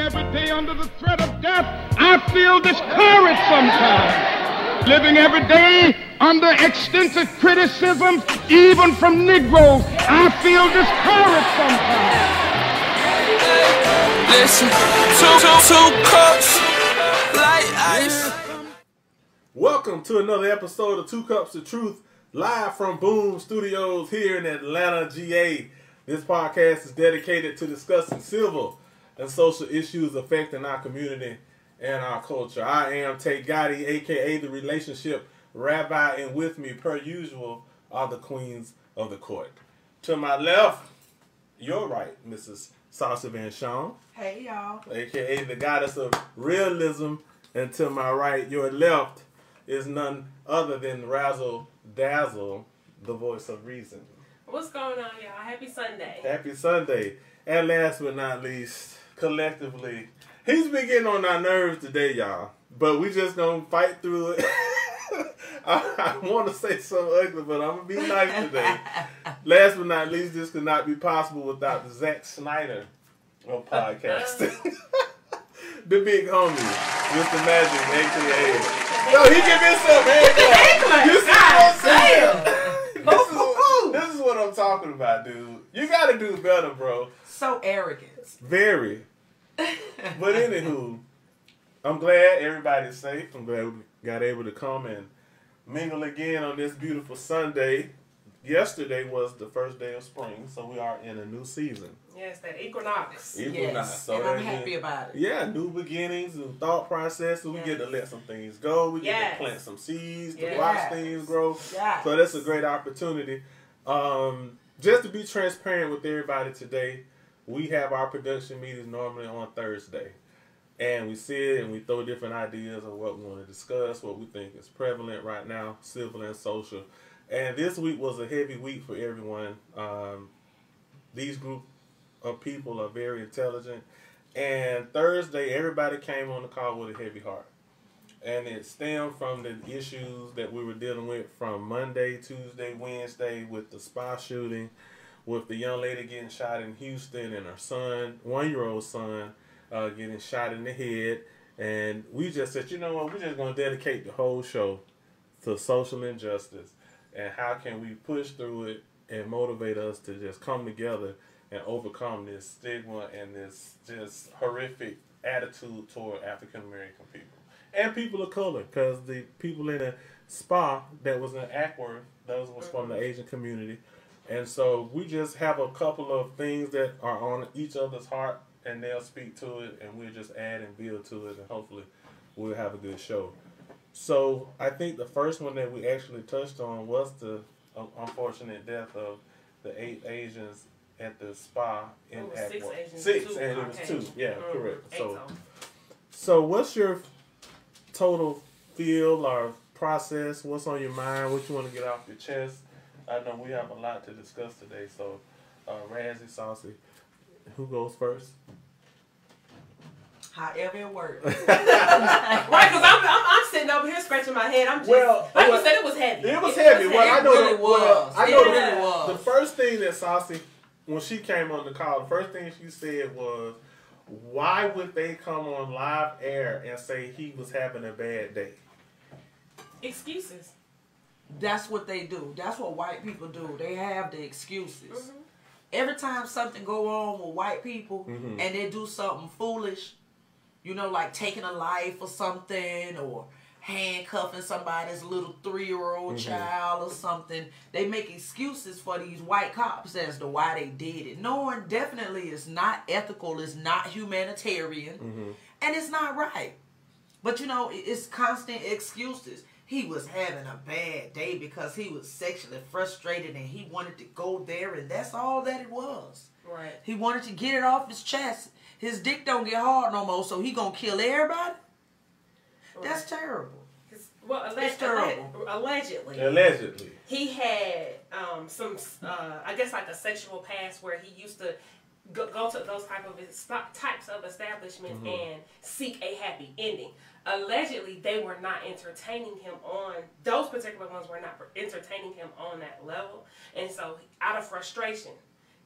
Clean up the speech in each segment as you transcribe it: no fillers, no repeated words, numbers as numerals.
every day under the threat of death, I feel discouraged sometimes. Living every day under extensive criticisms, even from Negroes, I feel discouraged sometimes. Listen, two cups, like ice. Welcome to another episode of Two Cups of Truth, live from Boom Studios here in Atlanta, GA. This podcast is dedicated to discussing civil and social issues affecting our community and our culture. I am Tay Gotti, a.k.a. The Relationship Rabbi, and with me, per usual, are the queens of the court. To my left, your right, Mrs. Sasha Van Shon. Hey, y'all. A.k.a. the Goddess of Realism. And to my right, your left, is none other than Razzle Dazzle, the voice of reason. What's going on, y'all? Happy Sunday. Happy Sunday. And last but not least, collectively, he's been getting on our nerves today, y'all. But we just gonna fight through it. I want to say something ugly, but I'm gonna be nice today. Last but not least, this could not be possible without the Zach Snyder of podcasting. The big homie, Mr. Magic, a.k.a. Yo, he give himself handcuffs. You see what I'm saying? This is what I'm talking about, dude. You gotta do better, bro. So arrogant. Very. But anywho, I'm glad everybody's safe. I'm glad we got able to come and mingle again on this beautiful Sunday. Yesterday was the first day of spring, so we are in a new season. Yes, that equinox. Yes, so and I'm happy about it. Yeah, new beginnings and thought processes. We get to let some things go. We get to plant some seeds, to watch things grow. Yes. So that's a great opportunity. Just to be transparent with everybody today, we have our production meetings normally on Thursday. And we sit and we throw different ideas of what we want to discuss, what we think is prevalent right now, civil and social. And this week was a heavy week for everyone. These group of people are very intelligent. And Thursday, everybody came on the call with a heavy heart. And it stemmed from the issues that we were dealing with from Monday, Tuesday, Wednesday with the spa shooting, with the young lady getting shot in Houston and her son, one-year-old son, getting shot in the head. And we just said, you know what, we're just going to dedicate the whole show to social injustice. And how can we push through it and motivate us to just come together and overcome this stigma and this just horrific attitude toward African-American people. And people of color, because the people in the spa that was in Ackworth, those was from the Asian community. And so we just have a couple of things that are on each other's heart, and they'll speak to it, and we'll just add and build to it, and hopefully we'll have a good show. So I think the first one that we actually touched on was the unfortunate death of the 8 Asians at the spa in Ackworth. 6 Asians. 6, and it was 2. Yeah, correct. So what's your total feel or process? What's on your mind? What you want to get off your chest? I know we have a lot to discuss today. So, Razzie, Saucy, who goes first? However it works. Right, because I'm sitting over here scratching my head. I'm just, you said, it was heavy. It was heavy. It really was. The first thing that Saucy, when she came on the call, the first thing she said was, why would they come on live air and say he was having a bad day? Excuses. That's what they do. That's what white people do. They have the excuses. Mm-hmm. Every time something go on with white people and they do something foolish, you know, like taking a life or something, or handcuffing somebody's little 3-year-old child or something. They make excuses for these white cops as to why they did it. Knowing definitely it's not ethical, it's not humanitarian, and it's not right. But, you know, it's constant excuses. He was having a bad day because he was sexually frustrated and he wanted to go there, and that's all that it was. Right. He wanted to get it off his chest. His dick don't get hard no more, so he gonna kill everybody? Right. That's terrible. That's terrible. Allegedly. He had some, I guess like a sexual past where he used to go to those types of establishments and seek a happy ending. Allegedly, they were not entertaining him on, those particular ones were not entertaining him on that level. And so out of frustration,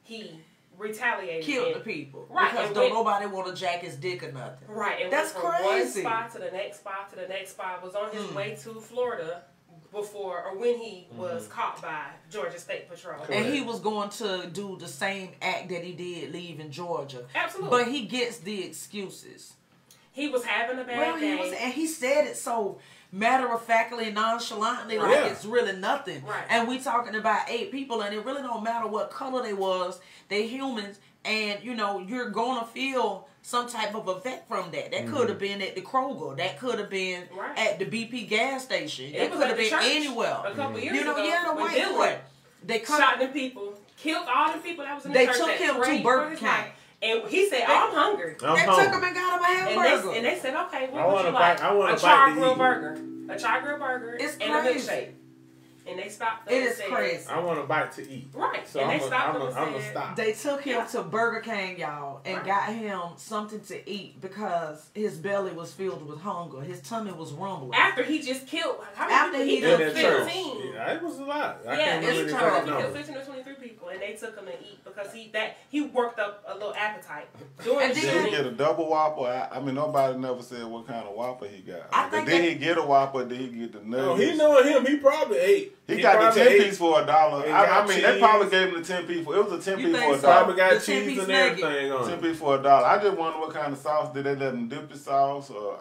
he retaliated. Killed the people. Right. Because don't nobody want to jack his dick or nothing. Right. And that's crazy. One spot to the next spot to the next spot. Was on his way to Florida before or when he was caught by Georgia State Patrol. Correct. And he was going to do the same act that he did leaving Georgia. Absolutely. But he gets the excuses. He was having a bad day. And he said it so matter-of-factly, nonchalantly, like it's really nothing. Right. And we talking about 8 people, and it really don't matter what color they was. They humans, and, you know, you're going to feel some type of effect from that. That could have been at the Kroger. That could have been at the BP gas station. That could have been anywhere. A couple years ago, the white boy. They shot the people, killed all the people that was in the church. They took him to Burger King. And he said, "I'm hungry." They took him and got him a hamburger. And they said, "Okay, what would you like? A char-grilled burger, it's and crazy. A milkshake." And they stopped. It is crazy. I want a bite to eat. Right. So and they stopped him. I'm gonna stop. They took him to Burger King, y'all, and got him something to eat because his belly was filled with hunger. His tummy was rumbling. After he just killed. After he killed 15. Yeah, it was a lot. Yeah, he killed 15 or 23 people, and they took him to eat because he worked up a little appetite. And did he get a double Whopper? I mean, nobody never said what kind of Whopper he got. But did he get a Whopper? Did he get the nuggets? No, he knowing him. He probably ate. He got the 10-piece for $1. I mean, they probably gave him the 10-piece. It was a 10-piece for $1. Probably got cheese and everything on it. 10-piece for $1. I just wonder what kind of sauce. Did they let him dip his sauce? Or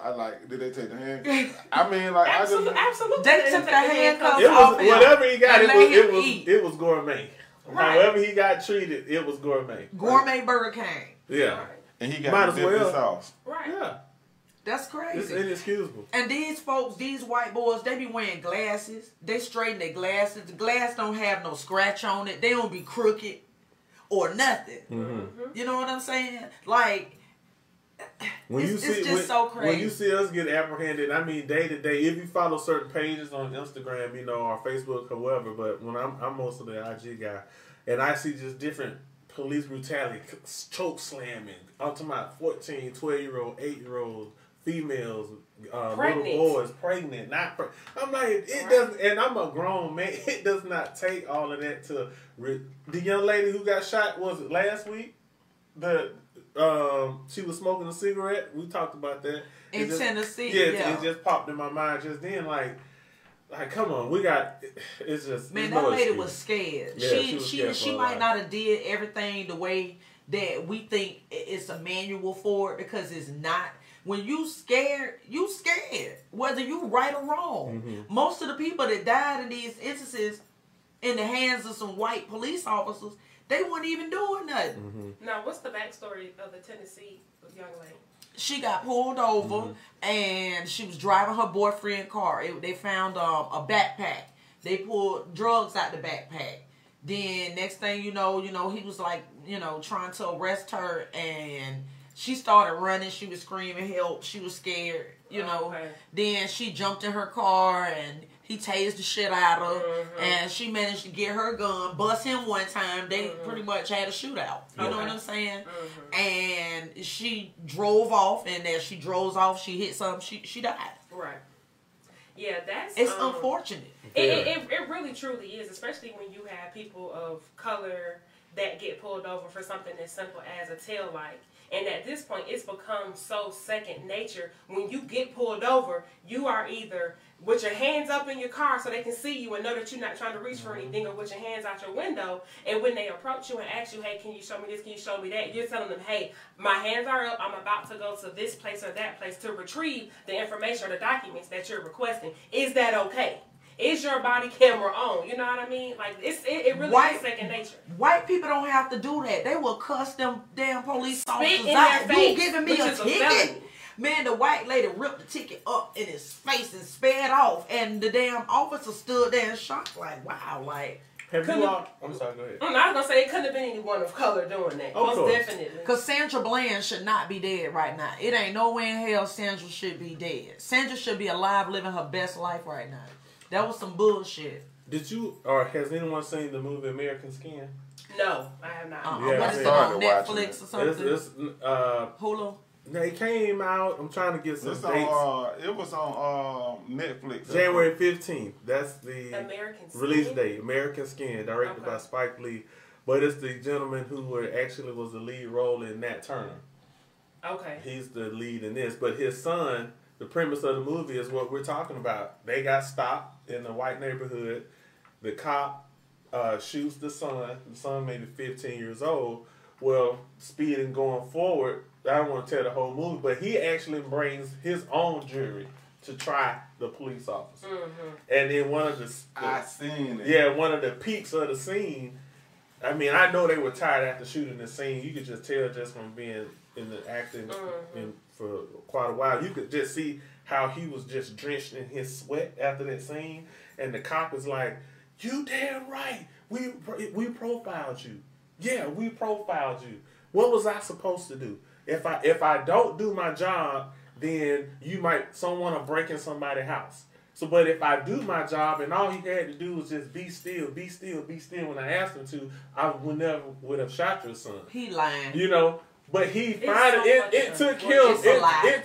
did they take the handcuffs? I mean, like, absolutely. They took the handcuffs off. Whatever he got, it was gourmet. Right. However he got treated, it was gourmet. Gourmet Burger King. Yeah. And he got the dip his sauce. Right. Yeah. That's crazy. It's inexcusable. And these folks, these white boys, they be wearing glasses. They straighten their glasses. The glass don't have no scratch on it. They don't be crooked or nothing. You know what I'm saying? Like, it's just so crazy. When you see us get apprehended, I mean, day to day, if you follow certain pages on Instagram, you know, or Facebook, however, but when I'm mostly the IG guy, and I see just different police brutality, choke slamming, I'm talking about 14, 12-year-old, 8-year-old, females, little boys, pregnant, I'm like, it doesn't, and I'm a grown man, it does not take all of that to, the young lady who got shot, was it last week? She was smoking a cigarette, we talked about that. In Tennessee, it just popped in my mind just then, like, come on, we got, it's just, man, that lady was scared. Yeah, she might not have did everything the way that we think it's a manual for it, because it's not. When you scared, you scared. Whether you right or wrong. Most of the people that died in these instances in the hands of some white police officers, they weren't even doing nothing. Now, what's the backstory of the Tennessee young lady? She got pulled over and she was driving her boyfriend's car. They found a backpack. They pulled drugs out the backpack. Then next thing you know, he was like, you know, trying to arrest her, and she started running. She was screaming help. She was scared, you know. Then she jumped in her car, and he tased the shit out of her. And she managed to get her gun, bust him one time. They pretty much had a shootout. You know what I'm saying? And she drove off, and as she drove off, she hit something. She died. Right. Yeah, that's... It's unfortunate. It really, truly is, especially when you have people of color that get pulled over for something as simple as a taillight. And at this point, it's become so second nature. When you get pulled over, you are either with your hands up in your car so they can see you and know that you're not trying to reach for anything, or with your hands out your window. And when they approach you and ask you, hey, can you show me this? Can you show me that? You're telling them, hey, my hands are up. I'm about to go to this place or that place to retrieve the information or the documents that you're requesting. Is that okay? Is your body camera on? You know what I mean? Like, it really is second nature. White people don't have to do that. They will cuss them damn police officers out. You giving me a ticket? Man, the white lady ripped the ticket up in his face and sped off. And the damn officer stood there in shock. Like, wow, like... Have you all... I'm sorry, go ahead. I was going to say, it couldn't have been anyone of color doing that. Most definitely. Because Sandra Bland should not be dead right now. It ain't nowhere in hell Sandra should be dead. Sandra should be alive, living her best life right now. That was some bullshit. Did you, or has anyone seen the movie American Skin? No, I have not. What is it on Netflix or something? It's Hulu? They came out, I'm trying to get some dates. It was on Netflix. January 15th. That's the release date. American Skin, directed by Spike Lee. But it's the gentleman who was the lead role in Nat Turner. Okay. He's the lead in this. But his son, the premise of the movie is what we're talking about. They got stopped in the white neighborhood. The cop shoots the son. The son maybe 15 years old. Well, speeding going forward, I don't want to tell the whole movie, but he actually brings his own jury to try the police officer. Mm-hmm. And then one of the I seen it. Yeah, one of the peaks of the scene. I mean, I know they were tired after shooting the scene. You could just tell just from being in the acting for quite a while. You could just see how he was just drenched in his sweat after that scene. And the cop is like, "You damn right. We profiled you. Yeah, we profiled you. What was I supposed to do? If I don't do my job, then you might someone will break in somebody's house. So, but if I do my job and all he had to do was just be still. When I asked him to, I would never would have shot your son. He lying, you know. But he finally it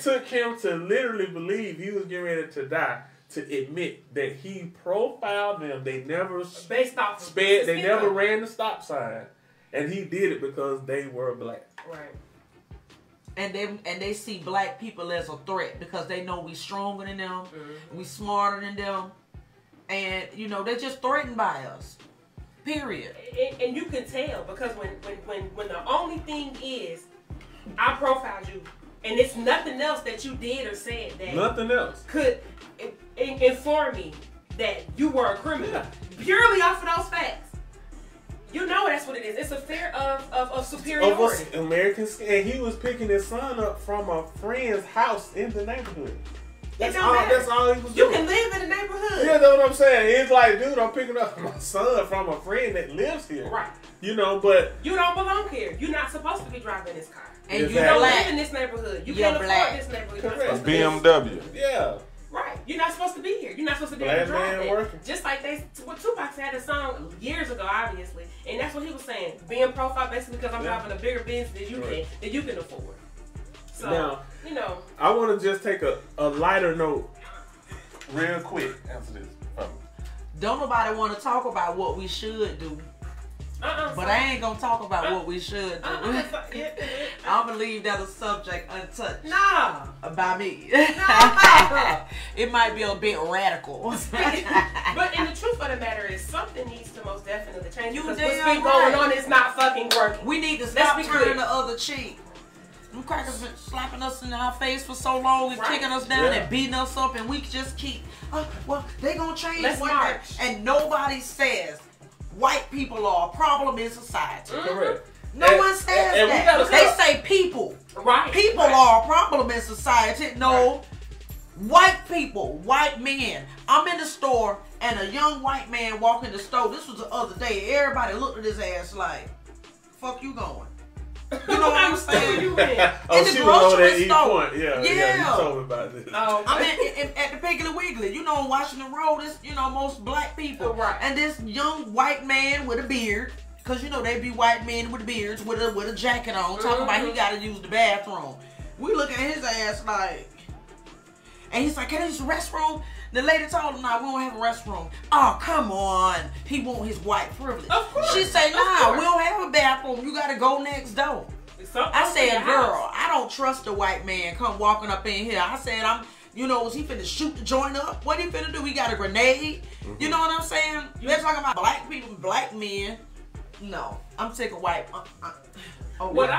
took him to literally believe he was getting ready to die to admit that he profiled them. They never They never ran the stop sign, and he did it because they were black. Right. And they see black people as a threat because they know we stronger than them, we smarter than them, and you know they're just threatened by us. Period. And you can tell because when the only thing is I profiled you, and it's nothing else that you did or said that nothing else could inform me that you were a criminal purely off of those facts. You know that's what it is. It's a fear of superiority. American Skin. And he was picking his son up from a friend's house in the neighborhood. That's all he was doing. You can live in the neighborhood. Yeah, that's what I'm saying. It's like, dude, I'm picking up my son from a friend that lives here. Right. You know, but... You don't belong here. You're not supposed to be driving this car. And exactly. You don't live in this neighborhood. You can't afford this neighborhood. You're not supposed to BMW. Yeah. Right. You're not supposed to be here. You're not supposed to be driving. Just like Tupac had a song years ago, obviously. And that's what he was saying. Being profiled basically because I'm driving a bigger business than you can afford. So, now, you know. I want to just take a lighter note real quick after this. Don't nobody want to talk about what we should do. But sorry. I ain't going to talk about what we should do. I don't believe that a subject untouched by me. No. It might be a bit radical. But the truth of the matter is something needs to most definitely change. Because what's been going on is not fucking working. We need to stop turning the other cheek. Them crackers been slapping us in our face for so long and kicking us down and beating us up. And we just keep, well, they going to change one day. And nobody says white people are a problem in society. Correct. No one says that. They say people. Right. People are a problem in society. No. Right. White people, white men. I'm in the store and a young white man walked in the store. This was the other day. Everybody looked at his ass like, fuck you going. You know what I'm saying? You in the grocery store. Yeah, you told me about this. I'm at the Piggly Wiggly. You know, in Washington Road, it's, you know, most black people. Right. And this young white man with a beard, because, you know, they be white men with beards, with a jacket on, talking about he got to use the bathroom. We look at his ass like, and he's like, can I use the restroom? The lady told him, nah, we don't have a restroom. Oh, come on. He want his white privilege. Of course. She said, nah, we don't have a bathroom. You got to go next door. I said, girl, I don't trust a white man come walking up in here. I said, is he finna shoot the joint up? What he finna do? He got a grenade? Mm-hmm. You know what I'm saying? They're talking about black people, black men. No, I'm sick of white. What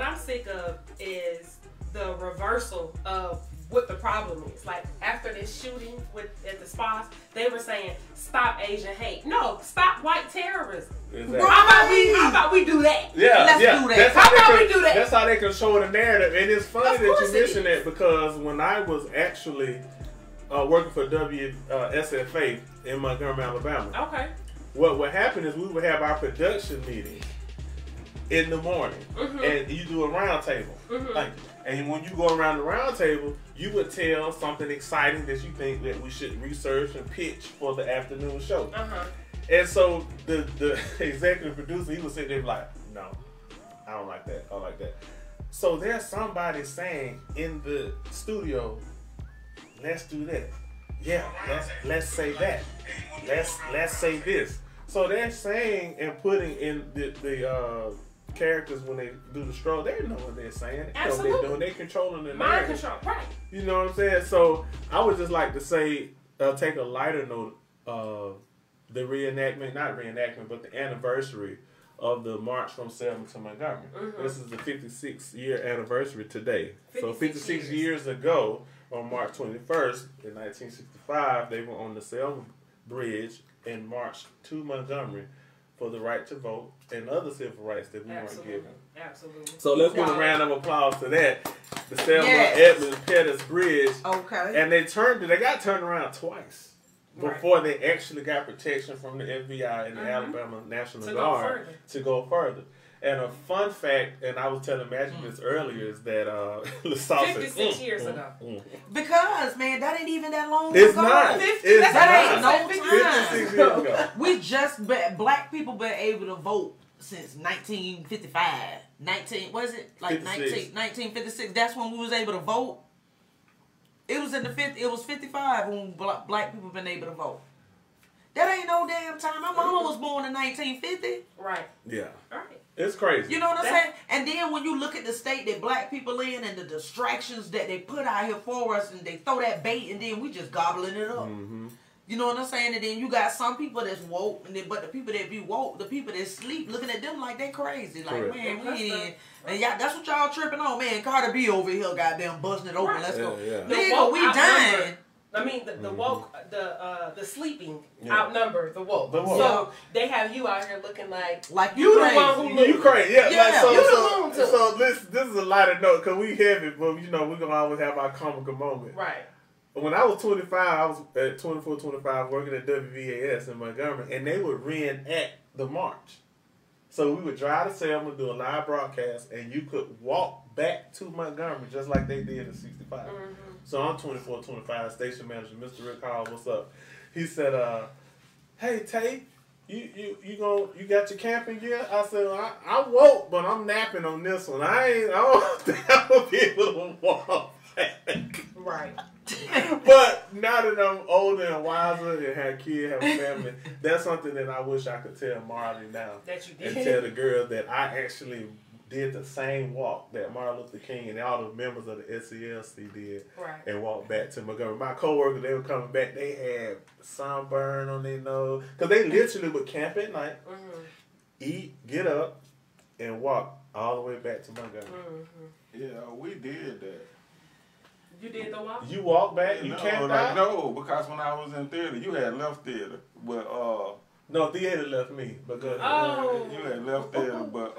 I'm sick of is the reversal of what the problem is. Like after this shooting at the spas, they were saying stop Asian hate. No, stop white terrorism. Exactly. How about we do that? Yeah, let's do that. How about we do that? That's how they control the narrative. And it's funny that you mention that because when I was actually working for WSFA in Montgomery, Alabama, what would happen is we would have our production meeting in the morning, and you do a round table. And when you go around the round table, you would tell something exciting that you think that we should research and pitch for the afternoon show. And so the executive producer, he would sit there and be like, no, I don't like that. I don't like that. So there's somebody saying in the studio, let's do that. Yeah, let's say that. Let's say this. So they're saying and putting in the characters when they do the stroll, they know what they're saying. Absolutely. They know what they're doing. They're controlling the mind control, right? You know what I'm saying? So I would just like to say, take a lighter note of the reenactment, not reenactment, but the anniversary of the march from Selma to Montgomery. Mm-hmm. This is the 56-year annivery today. 56 so 56 years ago, on March 21st, in 1965, they were on the Selma Bridge and marched to Montgomery for the right to vote and other civil rights that we weren't given. Absolutely. So let's give a round of applause to that. The Selma Edmonds Pettus Bridge. Okay. And they got turned around twice before they actually got protection from the FBI and the Alabama National Guard to go further. And a fun fact, and I was telling Magic this earlier, is that the sausage 56 years ago. Because, man, that ain't even that long ago. It's not. That ain't no 56 years ago. We just, black people been able to vote since 1955. 1956. That's when we was able to vote. It was in the 50, it was 55 when black people been able to vote. That ain't no damn time. My mama was born in 1950. Right. Yeah. All right. It's crazy. You know what I'm saying? And then when you look at the state that black people in and the distractions that they put out here for us, and they throw that bait, and then we just gobbling it up. Mm-hmm. You know what I'm saying? And then you got some people that's woke, and then, but the people that be woke, the people that sleep, looking at them like they crazy. Like, man, and y'all, that's what y'all tripping on. Man, Carter B over here goddamn busting it open. Right. Let's go. Yeah. Nigga, we dying. I mean, the woke, the sleeping outnumber the woke. So they have you out here looking like you the one who you crazy. Yeah, yeah. So this is a lighter note because we heavy, but you know we're gonna always have our comical moment. Right. When I was 25, I was at 24, 25 working at WVAS in Montgomery, and they would reenact the march. So we would drive to Selma, do a live broadcast, and you could walk back to Montgomery just like they did in 65. Mm-hmm. So I'm 24, 25, station manager, Mr. Rick Hall, what's up? He said, hey, Tay, you got your camping gear? I said, well, I woke, but I'm napping on this one. I don't think I'm going to be able to walk back. Right. But now that I'm older and wiser and have kids, have a family, that's something that I wish I could tell Marley now. That you did. And tell the girls that I actually did the same walk that Martin Luther King and all the members of the SCLC did, and walked back to Montgomery. My coworkers, they were coming back. They had sunburn on their nose because they literally would camp at night, eat, get up, and walk all the way back to Montgomery. Yeah, we did that. You did the walk? You walked back? You camped out? No, because when I was in theater, you had left theater. But, no, theater left me. Because you had left theater, but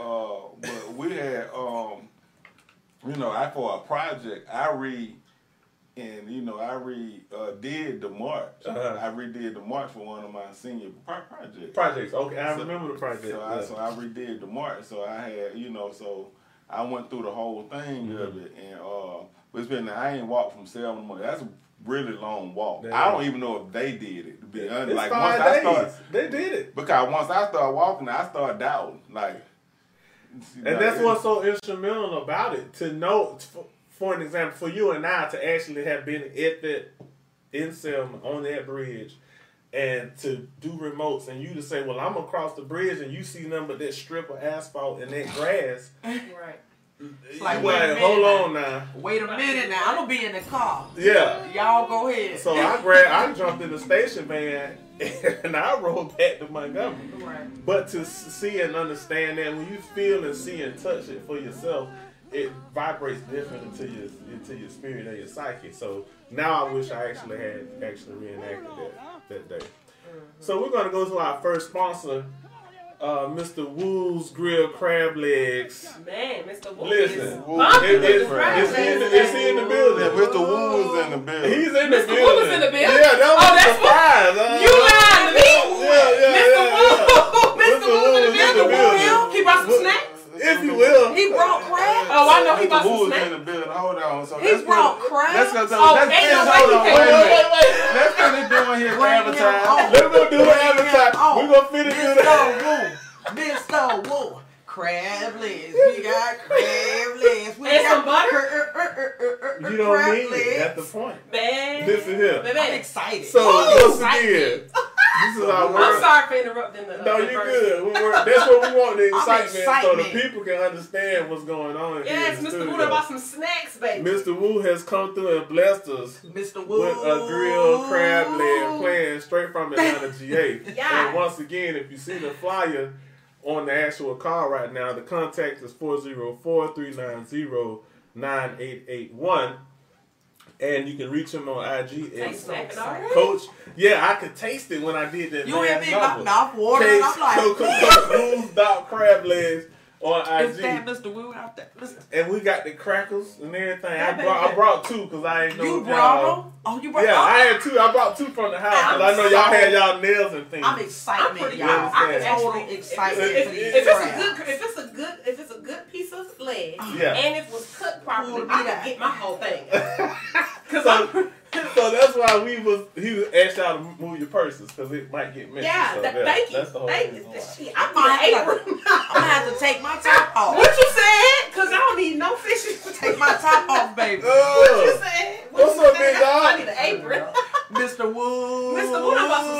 we had, for a project, I did the march. I redid the march for one of my senior projects. Okay, I remember the project. So I redid the march. So I had, so I went through the whole thing of it. And, I ain't walked from Selma to Montgomery. That's a really long walk. Damn. I don't even know if they did it, to be honest. It's like, 5 days. They did it. Because once I started walking, I started doubting. That's what's so instrumental about it. To know, for an example, for you and I to actually have been in Selma on that bridge and to do remotes and you to say, well, I'm going to cross the bridge and you see nothing but that strip of asphalt and that grass. Right. It's like, wait a minute now. I'm gonna be in the car. Yeah. Y'all go ahead. So I jumped in the station van and I rode back to Montgomery. Right. But to see and understand that when you feel and see and touch it for yourself, it vibrates different into your spirit and your psyche. So now I wish I actually had reenacted that day. So we're gonna go to our first sponsor. Mr. Woo's Grilled Crab Legs. Man, Mr. Woo. Listen, it's in the building. Yeah, Mr. Woo's in the building. He's in the building. Mr. Woo was in the building. Yeah, that was a surprise. You lied to me. Mr. Woo was in the building. He brought some snacks. If you will. He brought crabs. Oh, I know he brought some snacks. Mr. Woo's in the building. Hold on. He brought crabs. Wait. Let's finish doing his advertising. Let me do an advertising. We're going to finish doing that. Mr. Woo. Crab legs. We got crab legs. We got some butter. You don't need it. That's the point. Listen here. I'm excited. So, once again. This is how I'm sorry for interrupting the No, you're good. That's what we want, the excitement, so the people can understand what's going on. Yes, here Mr. Woo done bought some snacks, baby. Mr. Woo has come through and blessed us Mr. Woo. With a grilled crab leg plan straight from Atlanta, GA. Yeah. And once again, if you see the flyer on the actual call right now, the contact is 404-390-9881. And you can reach him on IG as Coach. Yeah, I could taste it when I did that. You hear me? My mouth watering. I'm like, Coach Woo.crablegs on IG. Is that Mr. Woo out there? Listen. And we got the crackers and everything. I brought two because I ain't know. You brought them? Oh, you brought them? Yeah, I had two. I brought two from the house because I know y'all had y'all nails and things. I'm excited, y'all. I'm totally excited. If it's a good piece of leg, yeah. And it was cut properly, I could get my whole thing. So that's why he was asked y'all to move your purses because it might get messy. Yeah, so thank you. Thank you. I'm going to have to take my top off. What you said? Because I don't need no fishes to take my top off, baby. What you said? What's up, big dog? I need an apron. Mr. Woo. Mr. Woo, I'm about some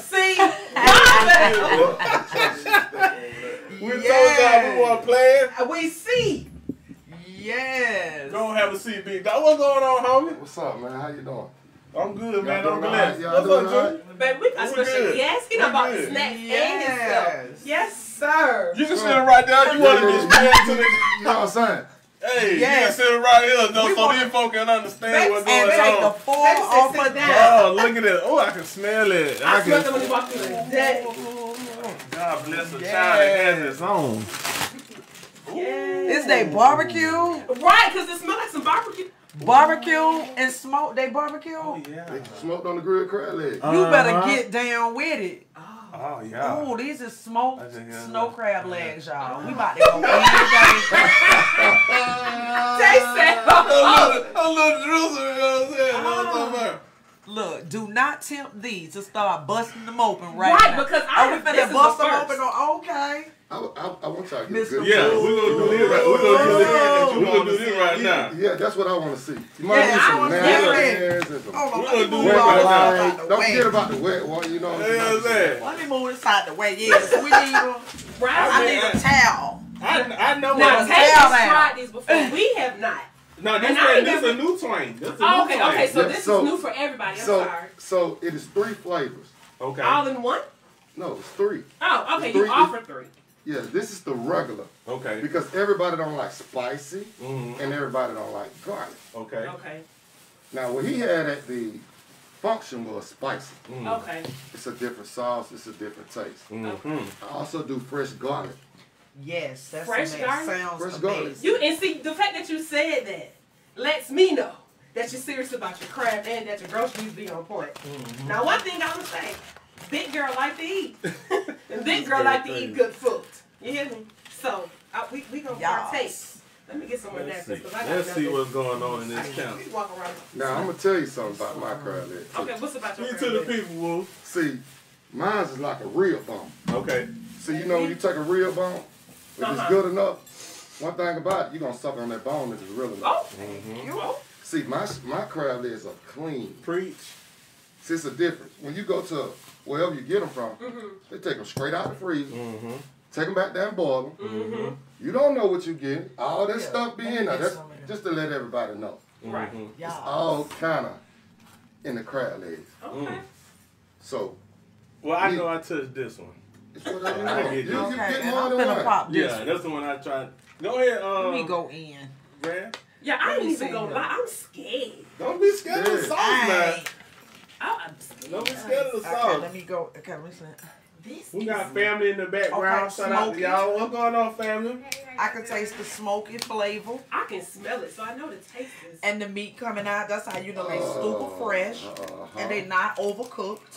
snacks off. Y'all see? We told y'all we want to play it. We see. Yes. Don't have a seat, big dog. What's going on, homie? What's up, man? How you doing? I'm good, man. I'm glad. What's up, Junior? Baby, we got special guests. He done bought snacks and himself. Yes, sir. You can sit right there. You want to get straight to the... You know what I'm saying? Hey, yes. You can sit right here, though, so these folks can understand what's going on. And take the full off of that. Oh, look at it. Oh, I can smell it. I smell it when you walk through the deck. God bless a child that has its own. Yes. Is they barbecue? Right, because it smells like some barbecue. Barbecue and smoke. They barbecue? Oh, yeah. They smoked on the grilled crab leg. You better get down with it. Oh, yeah. Oh, these are smoked snow crab legs, y'all. We about to go in. A little drizzle, you know what I'm saying? Look, do not tempt these to start busting them open right now. Because I was finna bust them open on, okay. I want y'all to get good. Yeah, we're going to do this right now. Yeah, that's what I want to see. You might need some hands and some... We're going to do it right now. Don't forget about the wet one, you know what I'm saying? Let me move inside the way, yeah. So we need a... I need a towel. I know what I'm saying. Now, Tay tried these before. We have not. No, this is a new twang. Okay, so this is new for everybody. I'm sorry. So it is 3 flavors. Okay. All in one? No, it's 3. Oh, okay. You offer 3. Yeah, this is the regular. Okay. Because everybody don't like spicy, and everybody don't like garlic. Okay. Okay. Now, what he had at the function was spicy. Okay. It's a different sauce. It's a different taste. Okay. I also do fresh garlic. Yes, that's fresh garlic. Fresh garlic. And see, the fact that you said that lets me know that you're serious about your craft and that your groceries be on point. Now, one thing I would say. Big girl like to eat. And big girl like to eat good food. You hear me? So, we going to partake. Let me get some of that. Let's see what's going on in this county. Now, I'm going to tell you something about my crab leg. Okay, what's about your crab leg? You to the people, Woo. See, mine's is like a rib bone. Okay. So, you know when you take a rib bone, if it's good enough, one thing about it, you're going to suck on that bone if it's real enough. Oh, see, my crab legs are clean. Preach. See, it's a difference. When you go to... wherever you get them from, they take them straight out the freezer, take them back there and boil them. You don't know what you get. All this stuff be in there. That's just to let everybody know. Right. It's all kind of in the crab legs. Okay. So. Well, I know I touched this one. It's what I get. You get more than one. That's the one I tried. Go ahead. Let me go in. Grab. Yeah, I ain't even gonna lie. I'm scared. Don't be scared of the sauce, man. Don't be scared of the sauce. Okay, let me go. Okay, listen. We got family in the background. Okay, shout out to y'all. What's going on, family? I can taste the smoky flavor. I can smell it, so I know the taste is. And the meat coming out. That's how you know they super fresh and they not overcooked.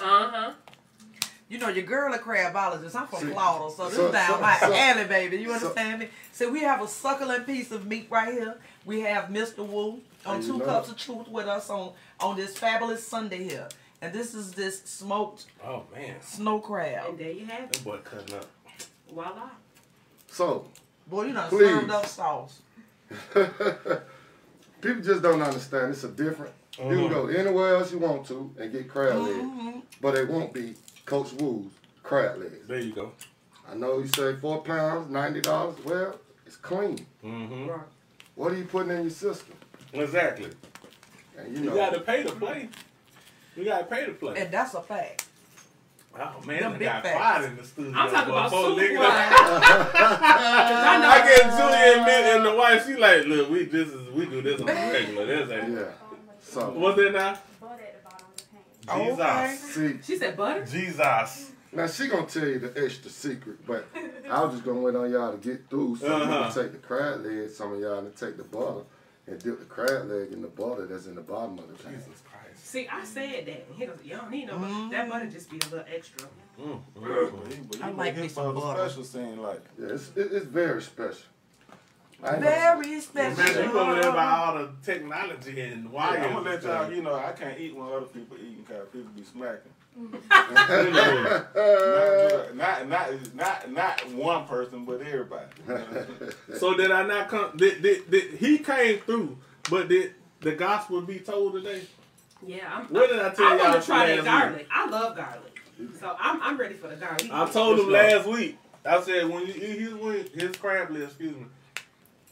You know, your girl a crabologist. I'm from Florida, so this down my alley, baby. You understand me? So we have a succulent piece of meat right here. We have Mr. Woo on Two Cups of Truth with us on this fabulous Sunday here. And this is this smoked snow crab. And there you have it. That boy cutting up. Voila. So, boy, you done served up sauce. People just don't understand. It's a different Mm-hmm. You can go anywhere else you want to and get crab legs, mm-hmm. but it won't be Coach Woo's crab legs. There you go. I know you say 4 pounds, $90. Well, it's clean. Mm-hmm. Right. What are you putting in your system? Exactly. And you know, got to pay to play. You got to pay to play. And that's a fact. Oh man, they got fired in the studio. I'm talking about Super Wife. I get Julia and the wife. She like, look, we do this on the regular. This ain't. Yeah. So what's that now? Butter at the bottom of the pan. Jesus. Okay. See, she said butter. Jesus. Now she gonna tell you the extra secret, but I was just gonna wait on y'all to get through. Some of y'all take the crab leg, some of y'all to take the butter and dip the crab leg in the butter that's in the bottom of the pan. Jesus Christ. See, I said that. He goes, y'all need no butter. That butter just be a little extra. I like this butter. Special scene, like yeah, it's very special. Very special. Man, you gonna live by all the technology and wires. Yeah, I'm gonna let y'all. You know, I can't eat when other people eating because people be smacking. not one person, but everybody. So did I not come? Did he came through? But did the gospel be told today? Yeah. What did I tell y'all? I want to try that garlic. Week? I love garlic, so I'm ready for the garlic. I told him last week. I said when you eat his crab legs, excuse me.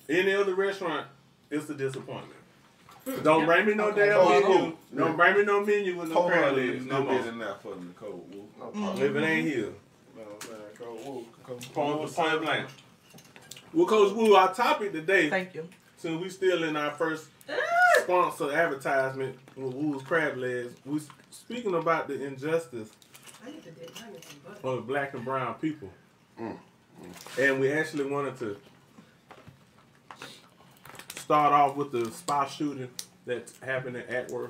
Any other restaurant, it's a disappointment. Don't bring me no damn menu. Don't bring me no menu with no crab legs. No more than that for me, Cold Woo. No problem. If it ain't here, no man, Cold Woo. Point blank. Well, Coach Woo, our topic today. Thank you. Since we still in our first sponsor advertisement with Woo's crab legs, we speaking about the injustice of black and brown people, and we actually wanted to start off with the spy shooting that happened in Ackworth.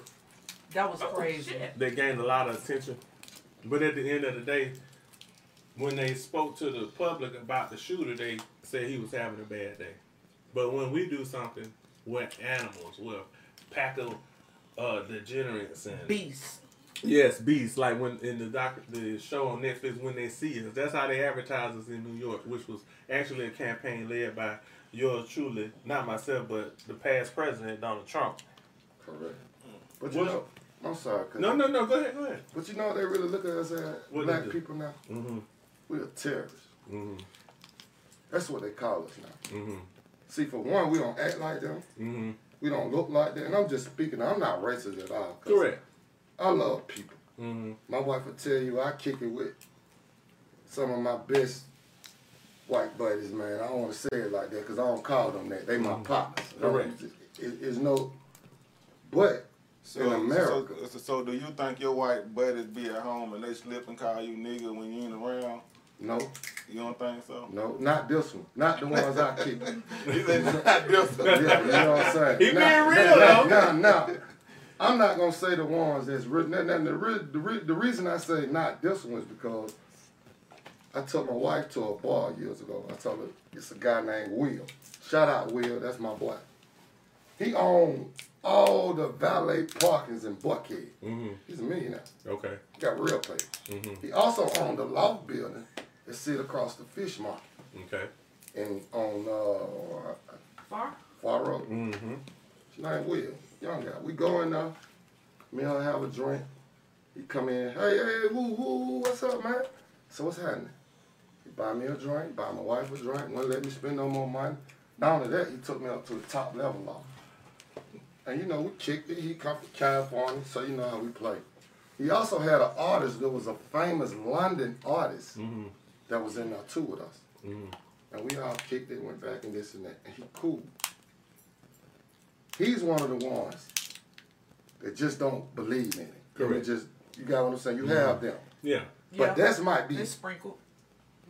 That was crazy. That gained a lot of attention. But at the end of the day, when they spoke to the public about the shooter, they said he was having a bad day. But when we do something, we're animals. We're pack of degenerates and beasts. Yes, beasts. Like when in the show on Netflix, When They See Us. That's how they advertise us in New York, which was actually a campaign led by yours truly, not myself, but the past president, Donald Trump. Correct. But you know, I'm sorry. No, go ahead. But you know, they really look at us as black people now. Mm-hmm. We're terrorists. Mm-hmm. That's what they call us now. Mm-hmm. See, for one, we don't act like them. Mm-hmm. We don't look like them. And I'm just speaking, I'm not racist at all. Correct. I love people. Mm-hmm. My wife will tell you I kick it with some of my best white buddies, man. I don't want to say it like that because I don't call them that. They my partners. Correct. It's no, but so, in America. So do you think your white buddies be at home and they slip and call you nigga when you ain't around? No. You don't think so? No, not this one. Not the ones I keep. He said not this one. Yeah, you know what I'm saying? He being real though. No. I'm not going to say the ones that's written. And the reason I say not this one is because I took my wife to a bar years ago. I told her, it's a guy named Will. Shout out, Will. That's my boy. He owned all the valet parkings in Buckhead. Mm-hmm. He's a millionaire. Okay. He got real pay. Mm-hmm. He also owned the loft building that sit across the fish market. Okay. And on Far Road. Mm-hmm. His name Will. Young guy. We go in there. Me and her have a drink. He come in. Hey, woo, what's up, man? So what's happening? Buy me a drink, buy my wife a drink, wouldn't let me spend no more money. Not only that, he took me up to the top level loft. And you know, we kicked it, he come from California, so you know how we play. He also had an artist that was a famous London artist that was in there too with us. And we all kicked it, went back and this and that, and he cool. He's one of the ones that just don't believe in it. Correct. Just, you got what I'm saying? You have them. Yeah. But that might be... It's sprinkled.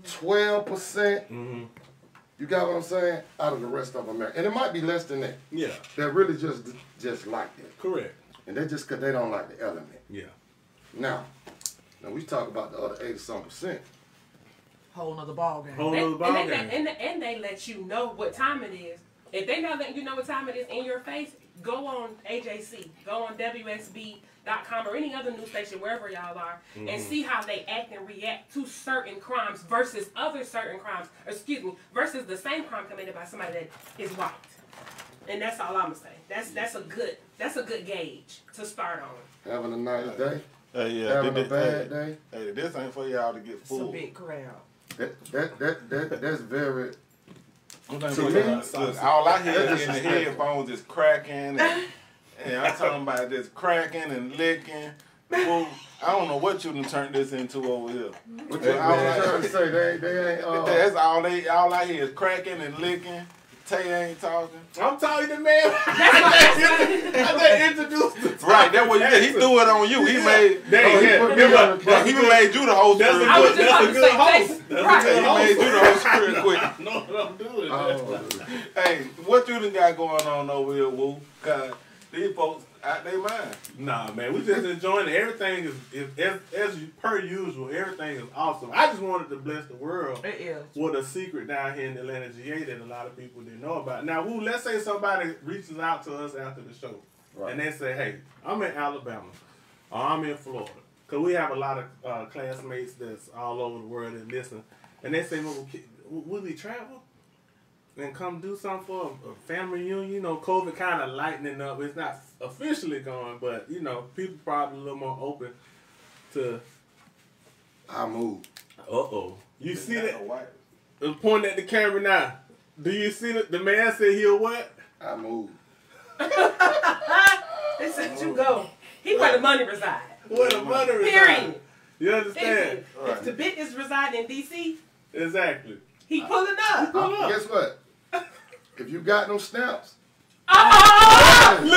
12%, you got what I'm saying, out of the rest of America. And it might be less than that. Yeah. They're really just like that. Correct. And they just because they don't like the element. Yeah. Now we talk about the other 80-some%. Whole nother ball game. Whole nother ball game. And they let you know what time it is. If they know that you know what time it is in your face, go on AJC, go on WSB.com or any other news station, wherever y'all are, and see how they act and react to certain crimes versus other certain crimes, versus the same crime committed by somebody that is white. And that's all I'm gonna say. That's a good gauge to start on. Having a nice day. Yeah, having a bad day. Hey, this ain't for y'all to get fooled. It's a big crowd. That's very. All I hear is the headphones is cracking, and I'm talking about this cracking and licking. Well, I don't know what you done turned this into over here. What you trying to say? They ain't. That's all they. All I hear is cracking and licking. Tay ain't talking. I'm talking to man. I introduced him. Right, that's what he threw it on you. He made. He made you the host. That's a good host. He made you the host pretty quick. No, I'm doing that. Hey, what you done got going on over here, Woo? God, these folks out they mind. Nah, man, we just enjoying it. Everything is as per usual. Everything is awesome. I just wanted to bless the world with a secret down here in Atlanta, GA, that a lot of people didn't know about. Now, Woo, let's say somebody reaches out to us after the show, right, and they say, "Hey, I'm in Alabama, or I'm in Florida," because we have a lot of classmates that's all over the world and listen, and they say, "Well, will we travel and come do something for a family reunion?" You know, COVID kind of lightening up. It's not officially going, but, you know, people probably a little more open to... I move. Uh-oh. You see that? I'm pointing at the camera now. Do you see that? The man said he'll what? I move. They said you go. He where the money reside. Where the money reside. You understand? Right. If the bit is residing in D.C. Exactly. He pulling up. Guess what? If you got no snaps. Oh! We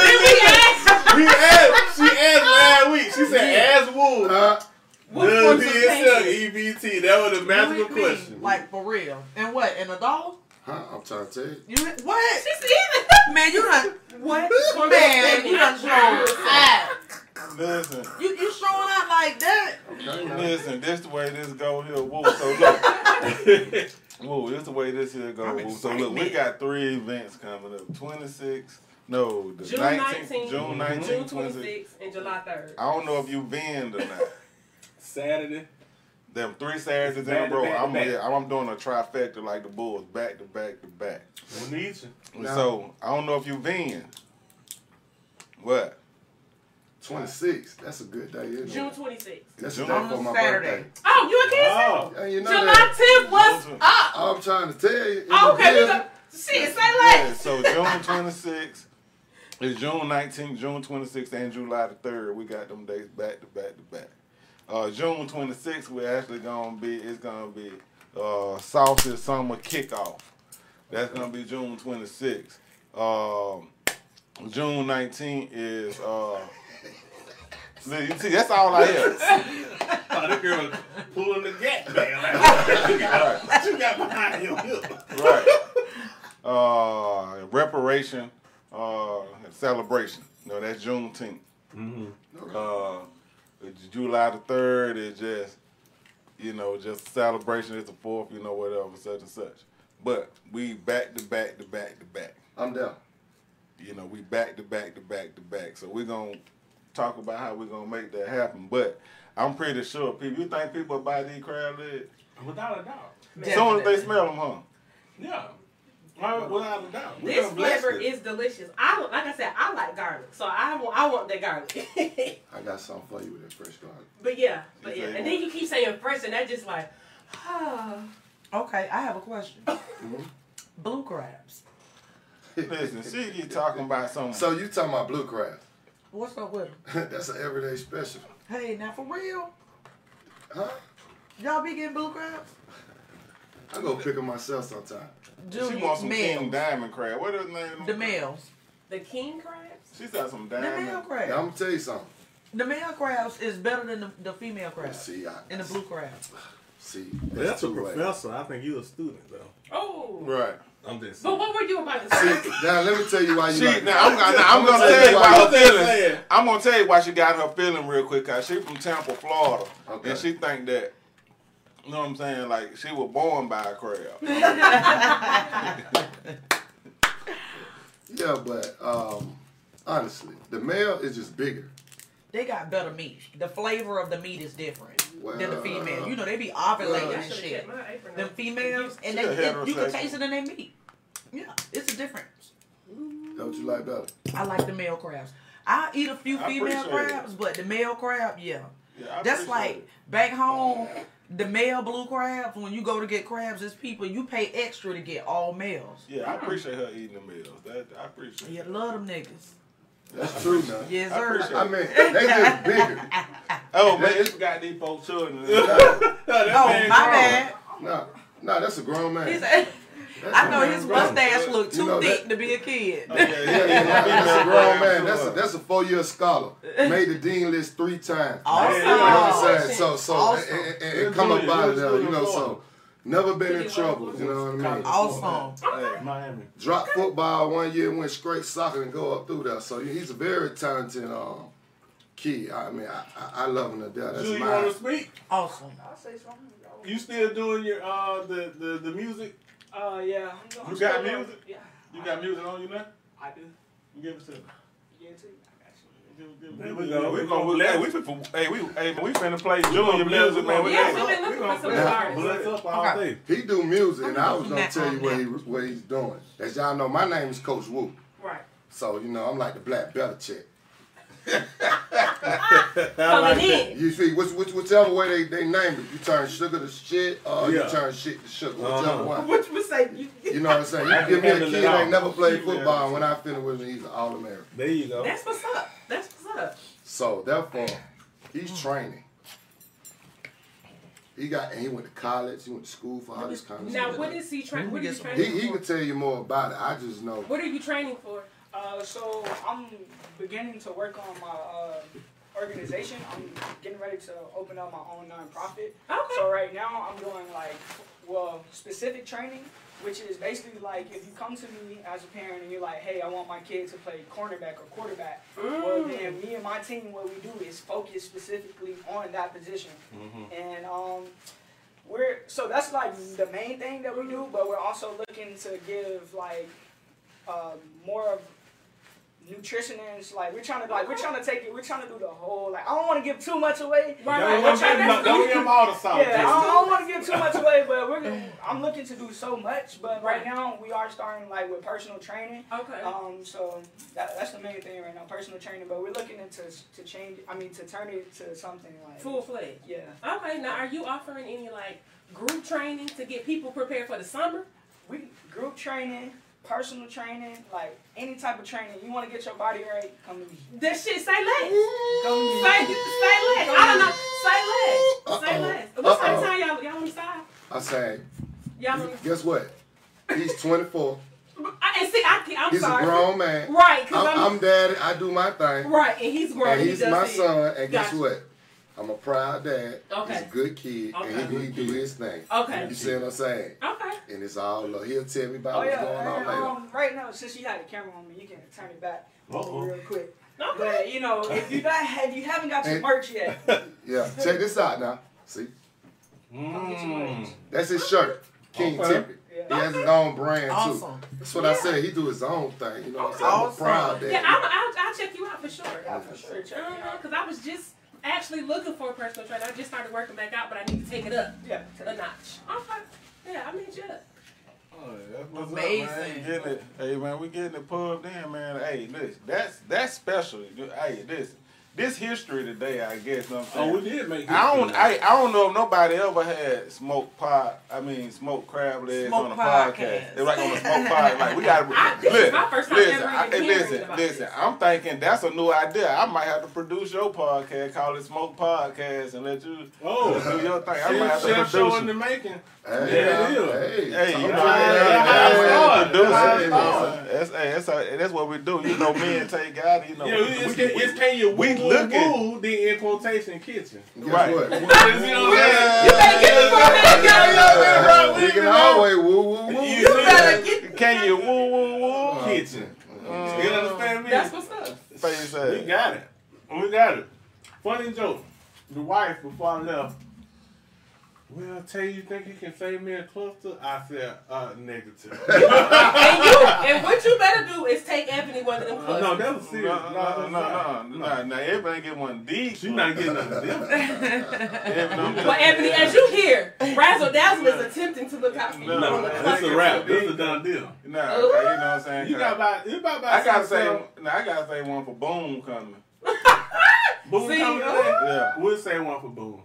asked. She asked last week. She said, "Ask Woo." Does DSL EBT? That was a magical question. Like, for real. And what? And a dollar? Huh? I'm trying to tell you. What? She's even. Man, you done. What? Man, you done showing. Listen. You showing out like that? Okay, listen. This the way this go here, Woo. So look. Woo, this the way this here goes. So look, we got 3 events coming up. 26th, no, the June 19th, June 19th, 26th, and July 3rd. I don't know if you've been tonight. Saturday. Them 3 Saturdays in a row. I'm doing a trifecta like the Bulls, back to back to back. We need you. So I don't know if you've been. What? 26th. That's a good day, isn't it? June 26th. That's June for my Saturday. Birthday. Oh, you in Kansas? Oh. You know July that. 10th was up. I'm trying to tell you. Oh, okay. Shit, say less. Yeah, so June 26th is June 19th, June 26th, and July the 3rd. We got them days back to back to back. June 26th, we're actually going to be, it's going to be Sausage Summer Kickoff. That's going to be June 26th. June 19th is... You see, that's all I hear. Oh, that girl pulling the gap, man. Like, you got behind your hip. Right. Reparation, celebration. No, that's Juneteenth. Mm-hmm. July the 3rd is just, you know, just celebration. It's the 4th, you know, whatever, such and such. But we back to back to back to back. I'm down. You know, we back to back to back to back. So we're going to talk about how we're gonna make that happen, but I'm pretty sure people. You think people buy these crab legs? Without a doubt. As soon as they smell them, huh? Yeah, without a doubt. This flavor is delicious. Like I said, I like garlic, so I want that garlic. I got something for you with that fresh garlic. But yeah, and then you keep saying fresh, and that just like, oh. Okay, I have a question. Blue crabs. Listen, she keep talking about something. So you talking about blue crabs? What's up with them? That's an everyday special. Hey, now for real? Huh? Y'all be getting blue crabs? I go pick them myself sometime. She wants some king diamond crab. What is the name? The males. The king crabs? She's got some diamond. The male crabs. Now, I'm gonna tell you something. The male crabs is better than the female crabs. See, and the blue crabs. See, that's a professor. I think you're a student though. Oh. Right. I'm just saying. But what were you about to say? Now let me tell you why you. I'm gonna tell you why she got her feeling real quick. Cause she from Tampa, Florida, and she think that, you know what I'm saying? Like she was born by a crab. Yeah, but honestly, the male is just bigger. They got better meat. The flavor of the meat is different than the female. You know, they be ovulating and shit. Them females, and you can taste it in their meat. Yeah, it's a difference. How would you like that? I like the male crabs. I eat a few female crabs, but the male crab, yeah. That's like back home, the male blue crabs, when you go to get crabs, it's people, you pay extra to get all males. Yeah, I appreciate her eating the males. That, I appreciate it. Yeah, love them niggas. That's true, man. Yes, sir. I mean, they just bigger. Oh, man, it's got these four children. Oh, my man. No, that's a grown man. I know his mustache looked too thick to be a kid. Yeah. That's a grown man. That's a four-year scholar. Made the dean list 3 times. Awesome. You know what I'm saying? So and come up out of there, you know, so. Never been in trouble, you know what I mean? Awesome. Miami. Dropped football 1 year, went straight soccer and go up through there. So he's a very talented kid. I mean, I love him to death. That's you want to speak? Awesome. I'll say something. You still doing your the music? Yeah. You got music? Yeah. You got music on you now? I do. You give it to me? You give it to me? There we go. We finna play Junior music, man. We he do music, and I was gonna tell you what he's doing. As y'all know, my name is Coach Wu. Right. So you know, I'm like the Black Belichick. Like you see, whichever way they name it, you turn sugar to shit, or you turn shit to sugar. Whichever one. Which would say you know what I'm saying? You give me a kid that ain't never played football, and when I finish with him, he's an All-American. There you go. That's what's up. That's what's up. So therefore, he's training. He went to college. He went to school for all this kind of stuff. Now, what is he training? What is he training for? He can tell you more about it. I just know. What are you training for? So I'm beginning to work on my organization. I'm getting ready to open up my own nonprofit. Okay. So right now I'm doing specific training, which is basically like if you come to me as a parent and you're like, hey, I want my kid to play cornerback or quarterback. Well, then me and my team, what we do is focus specifically on that position. And so that's like the main thing that we do, but we're also looking to give more of nutritionists, we're trying to take it, we're trying to do the whole, I don't want to give too much away. Don't give them all the sauce. Yeah, I don't want to give too much away, but I'm looking to do so much, but right now we are starting with personal training. Okay. So that's the main thing right now, personal training, but we're looking to change, to turn it to something full-fledged. Yeah. Okay, now are you offering any group training to get people prepared for the summer? Group training, personal training, any type of training. You want to get your body right, come to me. This shit, say less. Go say less. I don't know. Say less. Say less. What's the time y'all on the side? I say, guess what? He's 24. He's sorry. He's a grown man. Right. I'm daddy. I do my thing. Right, and he's grown. And he's my son, and guess what? I'm a proud dad. Okay. He's a good kid, and he do his thing. Okay. You see what I'm saying? Okay. And it's all love. He'll tell me about what's going on later. Right now, since you had the camera on me, you can turn it back real quick. Okay. But you know, if you haven't got your merch yet. Yeah. Check this out now. See. Come get your merch. That's his shirt, King Tippett. He has his own brand, too. That's what I said. He do his own thing. You know what I'm saying? I'm proud dad. Yeah, I'll check you out for sure. Because I was just actually looking for a personal trainer. I just started working back out, but I need to take it up a notch. Okay. Yeah, I need you up. Oh, yeah. What's amazing. Up, man? Getting it. Hey, man, we getting it pubbed in, man. Hey, listen, that's special. Hey, this history today, I guess. You know what I'm saying? Oh, we did make history. I don't know if nobody ever had smoked crab legs on a podcast. It's like on a smoke podcast. Like we got to listen. My first time listen. I'm thinking that's a new idea. I might have to produce your podcast, call it Smoke Podcast, and let you do your thing. I might have to produce show in the making. Hey, you know, that's what we do. You know, me and Tay Gotti. You know, it's can you we looking the in quotation kitchen. Right. You can't get we can always woo. You better get. Can you woo kitchen? You understand me? That's what's up. We got it. Funny joke. The wife before I left. Well, Tay, you think you can save me a cluster? I said, negative. And what you better do is take Ebony one of them clusters. No, that was serious. No. Now, everybody get one of these. She's not getting none of them. Well, Ebony, as you hear, Razzle Dazzle is attempting to look out for you. No, that's a wrap. That's a done deal. Nah, you know what I'm saying? You I gotta say one for Boom coming. Boom coming? Yeah, we'll say one for Boom.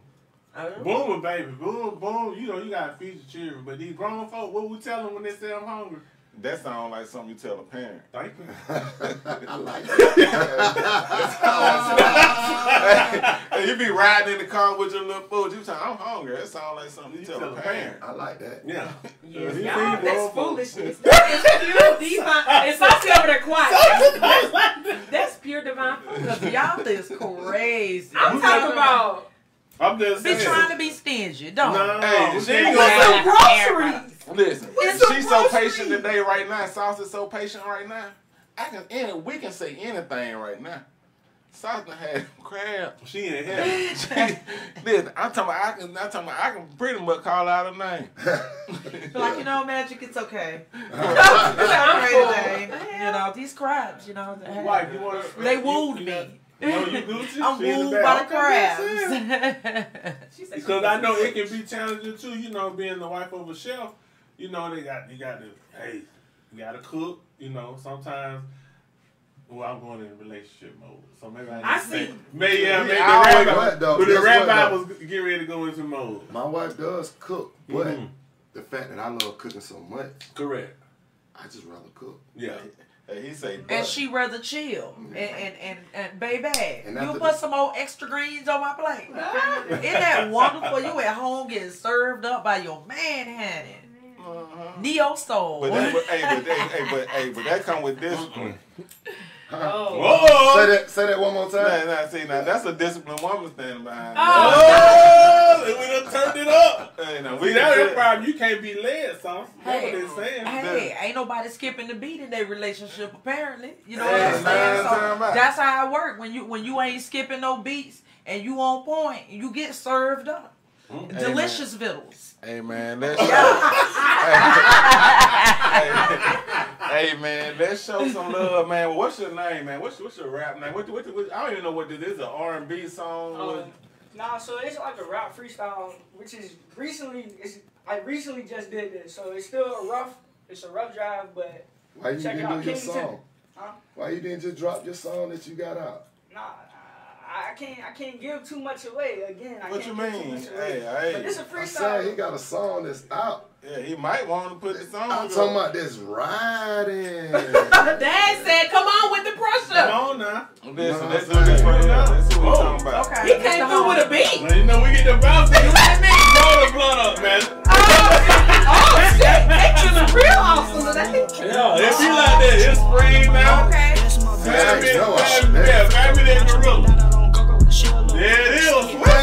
Boom, baby, boom, boom. You know you gotta feed your children, but these grown folk, what we tell them when they say I'm hungry? That sounds like something you tell a parent. Thank you. I like that. You be riding in the car with your little food. You say I'm hungry. That sounds like something you tell a parent. I like that. Yeah. Yes, y'all, that's foolishness. That's pure divine. It's not over there quiet. That's pure divine foolishness. Y'all is crazy. I'm talking about. I'm just saying. Be trying to be stingy, don't. No, hey, she ain't gonna say groceries. Listen, she's so patient today, right now. Sauce is so patient right now. We can say anything right now. Sauce done had crab. She in heaven. Listen, I can pretty much call out her name. Like, you know, Magic, it's okay. I'm cool. You know, these crabs, you know. Wife, you wanna, they wooed me. I'm wooed by the crabs. Because I know it can be challenging too, you know, being the wife of a chef. You know, you gotta cook, you know, sometimes. Well, I'm going in relationship mode. So maybe I see. Maybe the rabbi was getting ready to go into mode. My wife does cook, but the fact that I love cooking so much. Correct. I just rather cook. Yeah. He say, and she rather chill, and baby, you put some old extra greens on my plate. Isn't that wonderful? You at home getting served up by your man, honey. Neo soul. But that come with discipline. Oh. Say that one more time. Now that's a disciplined woman standing behind. Oh, we done turned it up. That's your problem. You can't be led, son. Hey, ain't nobody skipping the beat in their relationship. Apparently, you know what I'm saying. So that's how it work. When you ain't skipping no beats and you on point, you get served up. Delicious victuals. Hey man, let's show some love, man. Well, what's your name, man? What's your rap name? What I don't even know what this is. An R&B song? Nah, so it's like a rap freestyle, which is I recently just did this, so it's still a rough drive, but why you didn't do your song? Huh? Why you didn't just drop your song that you got out? Nah. I can't give too much away again. What you mean? But this is a freestyle. He got a song that's out. Yeah, he might want to put the song. I'm talking about this riding. Dad said, "Come on with the pressure." Come on now. Listen, let's do this right now. That's what we're talking about. Okay. He came through with a beat. Well, you know, we get the bounce. Blow the blood up, man. Oh shit! It's real awesome today. Yeah, it be like that. It's spring now. Okay. Yeah, 5 minutes in the room. Yeah, it is. Hey, first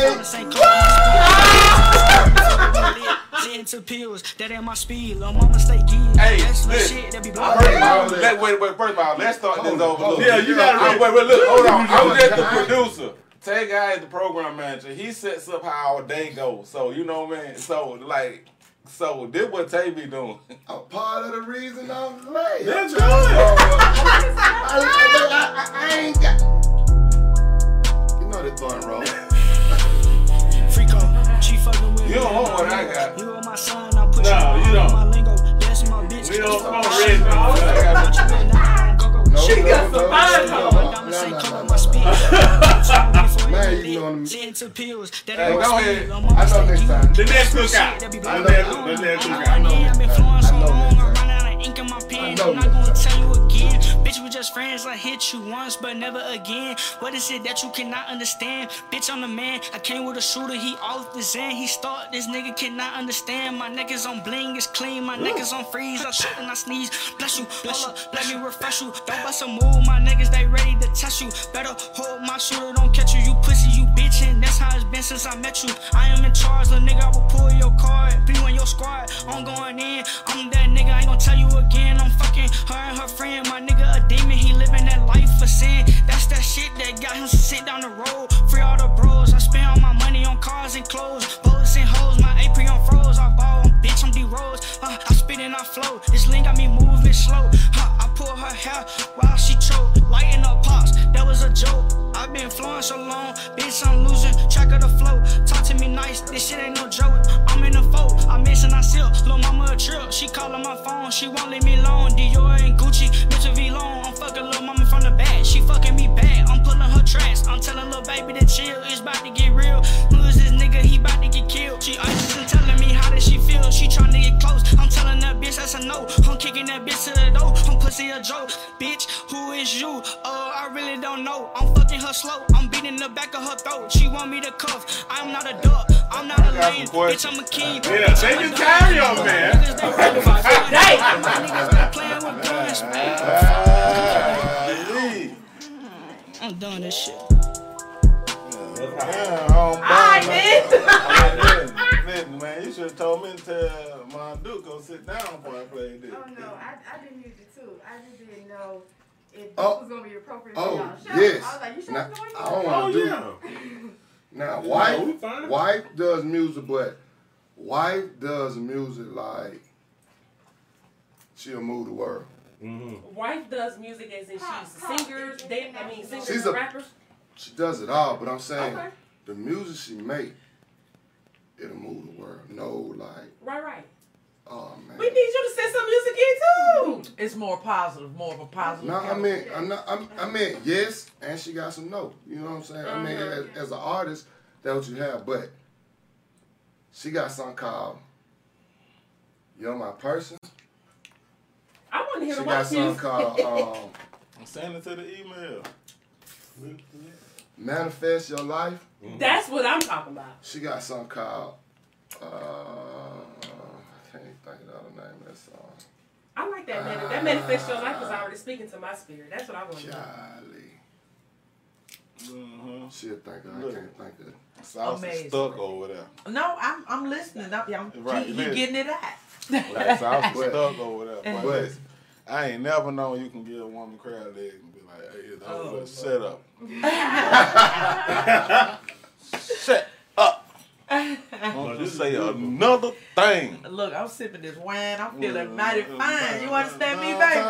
of all, let's start this over. Yeah, you gotta look, hold on. I'm just the producer. Tay Guy is the program manager. He sets up how our day goes. So you know what I mean? So this what Tay be doing. I'm part of the reason I'm late. That's good. I ain't got fun, bro. You don't want what I got. No, you don't. We don't smoke red. She got some fire. Man, you know me. Hey, go ahead. I know next time. The next cookout. I know. Bitch, we just friends. I hit you once, but never again. What is it that you cannot understand? Bitch, I'm the man. I came with a shooter. He off the zen. He start. This nigga cannot understand. My neck is on bling. It's clean. My neck is on freeze. I shoot and I sneeze. Bless you. Bless you. Let me refresh you. Don't bust a move. My niggas, they ready to test you. Better hold my shooter. Don't catch you. You pussy. You bitchin'. That's how it's been since I met you. I am in charge. Little nigga, I will pull your card. Be on your squad. I'm going in. I'm that nigga. I ain't gonna tell you again. I'm fucking her and her friend. My nigga. A demon, he living that life of sin. That's that shit that got him to sit down the road. Free all the bros. I spend all my money on cars and clothes, bullets and hoes. My AP and I flow. This link got me moving slow. I pull her hair while she choke. Lighting up pops, that was a joke. I've been flowing so long, bitch, I'm losing track of the flow. Talk to me nice, this shit ain't no joke. I'm in the fold, I miss and I seal. Lil' mama a trip, she calling my phone. She won't leave me alone, Dior and Gucci, Mr. V Long. I'm fucking lil' mama from the back, she fucking me bad. I'm pulling her tracks, I'm telling lil' baby to chill. It's about to get real, who is this nigga, he about to get killed. She anxious and telling me how does she feel. She trying to get close, I'm telling that bitch that's a no. I'm kicking that bitch to the door, I'm pussy a joke. Bitch, who is you? I really don't know. I'm fucking her slow, I'm beating the back of her throat. She want me to cuff. I'm not a duck, I'm not a lame. Bitch, I'm a king. Yeah, take your time, young man. I'm done this shit. Listen, man, you should have told me to tell my Duke go sit down before I played this. Oh no, I didn't use it too. I just didn't know. If this was going to be appropriate for y'all show. Yes. I was like, you sure it's going to be? I don't want to do that. Now, wife does music, but wife does music like she'll move the world. Mm-hmm. Wife does music as in she's singers, singers and rappers. She does it all, but I'm saying the music she make, it'll move the world. No, like. Right. Oh, man. We need you to send some music in too. It's more positive, more of a positive. No, I mean, yes, and she got some no. You know what I'm saying? I mean, as an artist, that's what you have. But she got something called "You're My Person." I want to hear the wife music. She got something called. I'm sending it to the email. Manifest Your Life. Mm-hmm. That's what I'm talking about. She got something called. Name that song. I like that. That Manifest Your Life was already speaking to my spirit. That's what I want to do. Mm-hmm. Shit, thank God. I can't think of it. Sauce stuck over there. No, I'm listening. You're getting it out. Like, sauce stuck over there. But I ain't never known you can give a woman crab leg and be like, hey, it's over. Shut up. Shut up. Don't you say another thing. Look, I'm sipping this wine. I'm feeling mighty fine. You understand me, baby?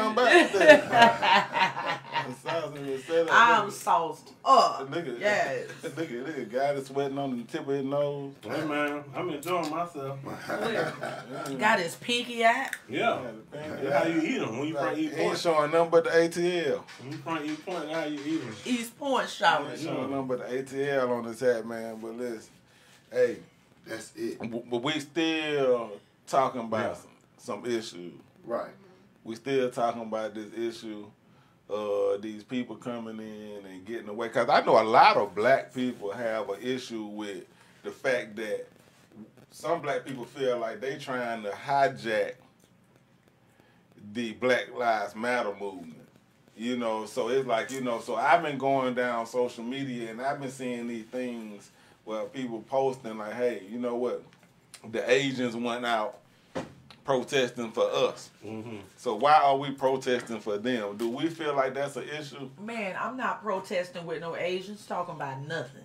I'm sauced up. Yes. Nigga, guy that's sweating on the tip of his nose. Hey, man, I'm enjoying myself. Got his pinky out. Yeah. That's how you eat them. When you front East Point. Ain't showing nothing but the ATL. When you front East Point, how you eat them? East Point shopping. Ain't showing nothing but the ATL on this hat, man. But listen. Hey, that's it. But we still talking about some issues. Right. We still talking about this issue of these people coming in and getting away. Because I know a lot of black people have an issue with the fact that some black people feel like they trying to hijack the Black Lives Matter movement. You know, so it's like, you know, so I've been going down social media and I've been seeing these things. Well, people posting like, hey, you know what? The Asians went out protesting for us. Mm-hmm. So why are we protesting for them? Do we feel like that's an issue? Man, I'm not protesting with no Asians talking about nothing.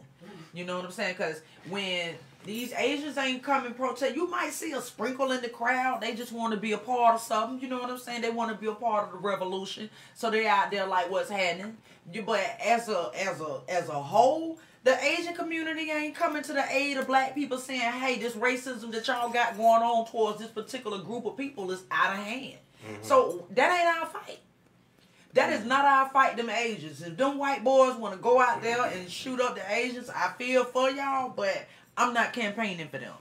You know what I'm saying? Because when these Asians ain't coming protest, you might see a sprinkle in the crowd. They just want to be a part of something. You know what I'm saying? They want to be a part of the revolution. So they're out there like, what's happening? But as a whole, the Asian community ain't coming to the aid of black people saying, hey, this racism that y'all got going on towards this particular group of people is out of hand. Mm-hmm. So that ain't our fight. That is not our fight, them Asians. If them white boys want to go out there and shoot up the Asians, I feel for y'all, but I'm not campaigning for them.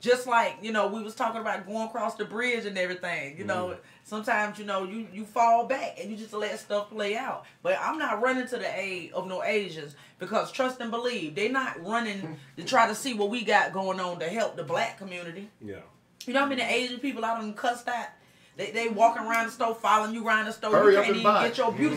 Just like, you know, we was talking about going across the bridge and everything. You know, sometimes, you know, you fall back and you just let stuff play out. But I'm not running to the aid of no Asians because trust and believe, they not running to try to see what we got going on to help the black community. Yeah. You know how many Asian people I done cussed out? They walking around the store, following you around the store. Hurry you can't even buy. Get your you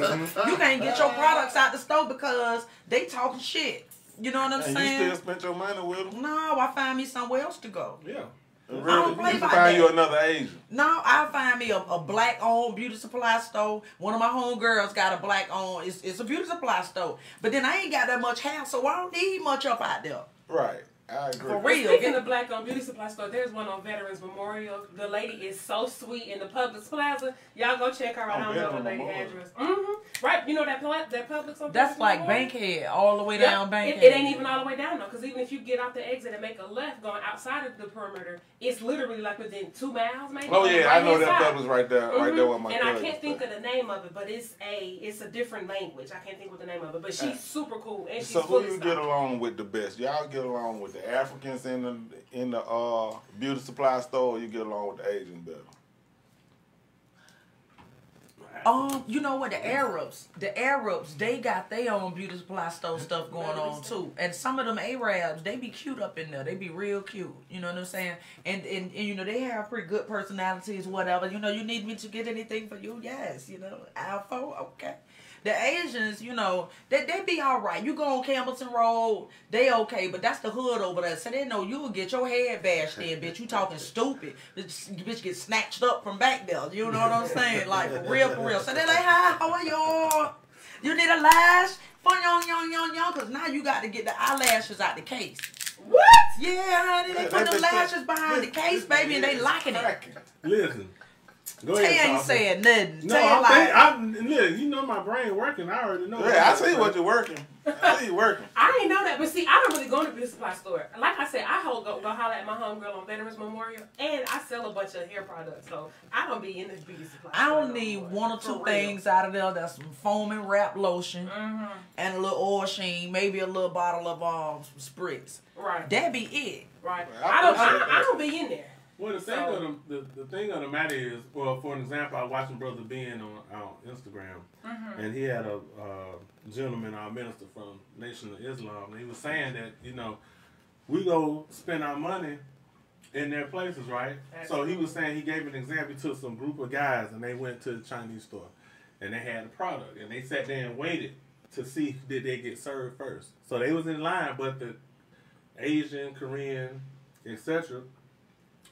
can't get your products out the store because they talking shit. You know what I'm saying? You still spent your money with them? No, I find me somewhere else to go. Yeah. Really, I don't play by that. Find you another Asian. No, I find me a black-owned beauty supply store. One of my homegirls got a black-owned. It's a beauty supply store. But then I ain't got that much hair, so I don't need much up out there. Right. I agree. For real. Speaking of black on beauty supply store, there's one on Veterans Memorial. The lady is so sweet in the Publix Plaza. Y'all go check her out. I don't know the lady address. Mm-hmm. Right. You know that Publix on That's like Memorial? Bankhead, all the way down Bankhead. It ain't even all the way down, though, because even if you get out the exit and make a left going outside of the perimeter, it's literally like within 2 miles, maybe. Oh, yeah. Right, I know that Publix right there. Mm-hmm. Right there on my And I can't think of the name of it, but it's a different language. I can't think of the name of it, but she's super cool. And she's so who you get along with the best? Y'all get along with the Africans in the beauty supply store, or you get along with the Asians better? You know what? The Arabs, they got their own beauty supply store stuff going on too. And some of them Arabs, they be cute up in there. They be real cute. You know what I'm saying? And you know, they have pretty good personalities, whatever. You know, you need me to get anything for you? Yes. You know, Alpha, okay. The Asians, you know, they be all right. You go on Campbellton Road, they okay, but that's the hood over there. So they know you will get your head bashed in, bitch. You talking stupid. Bitch get snatched up from back there. You know what I'm saying? Like, for real. So they like, hi, how are y'all? You need a lash? Fun, yon, because now you got to get the eyelashes out the case. What? Yeah, honey, they put the lashes behind the case, baby, and they locking it. Listen. Go ahead, Tay ain't saying nothing. No, look, you know my brain working. I already know. Yeah, I see what you're working. I see you working. I didn't know that, but see, I don't really go to the beauty supply store. Like I said, I go holler at my homegirl on Veterans Memorial, and I sell a bunch of hair products, so I don't be in the beauty supply store. I don't need one or two things out of there. That's some foam and wrap lotion, and a little oil sheen, maybe a little bottle of spritz. Right. That be it. Right. I don't be in there. Well, the thing of the matter is, well, for an example, I was watching Brother Ben on Instagram, and he had a gentleman, our minister from Nation of Islam, and he was saying that, you know, we go spend our money in their places, right? Absolutely. So he was saying, he gave an example to some group of guys, and they went to the Chinese store, and they had a product, and they sat there and waited to see did they get served first. So they was in line, but the Asian, Korean, etc.,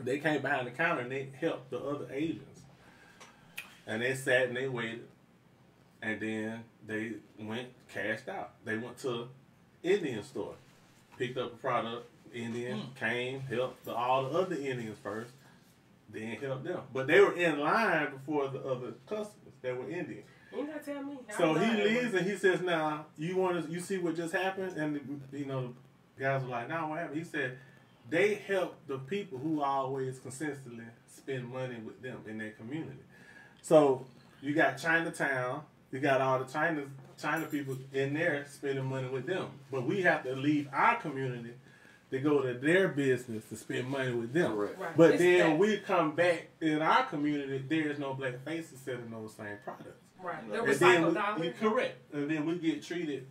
they came behind the counter and they helped the other Asians. And they sat and they waited. And then they went, cashed out. They went to Indian store, picked up a product, Indian, came, helped all the other Indians first, then helped them. But they were in line before the other customers that were Indian. You gotta tell me. So he leaves and he says, now, you see what just happened? And you know, the guys were like, what happened? He said, they help the people who always consistently spend money with them in their community. So you got Chinatown, you got all the China people in there spending money with them. But we have to leave our community to go to their business to spend money with them. Right. But then we come back in our community, there's no black faces selling those same products. Right. They're recycled. Correct. And then we get treated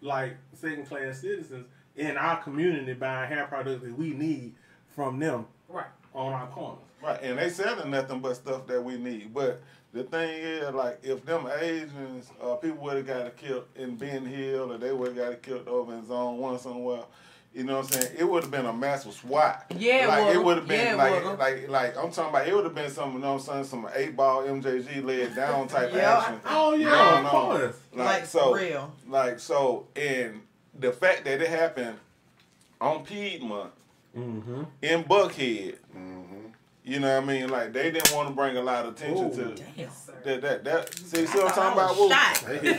like second-class citizens in our community buying hair products that we need from them on our corner. Right, and they selling nothing but stuff that we need. But the thing is, like, if them Asians, people would have got killed in Ben Hill, or they would have got killed over in Zone 1 somewhere, you know what I'm saying? It would have been a massive swat. Yeah, like it would have been like I'm talking about. It would have been some, you know what I'm saying, some 8-ball MJG led down type action. Oh yeah, of course. Like so, for real. Like so, and the fact that it happened on Piedmont, in Buckhead, you know what I mean? Like, they didn't want to bring a lot of attention to that. See what I'm talking about? Woo? See what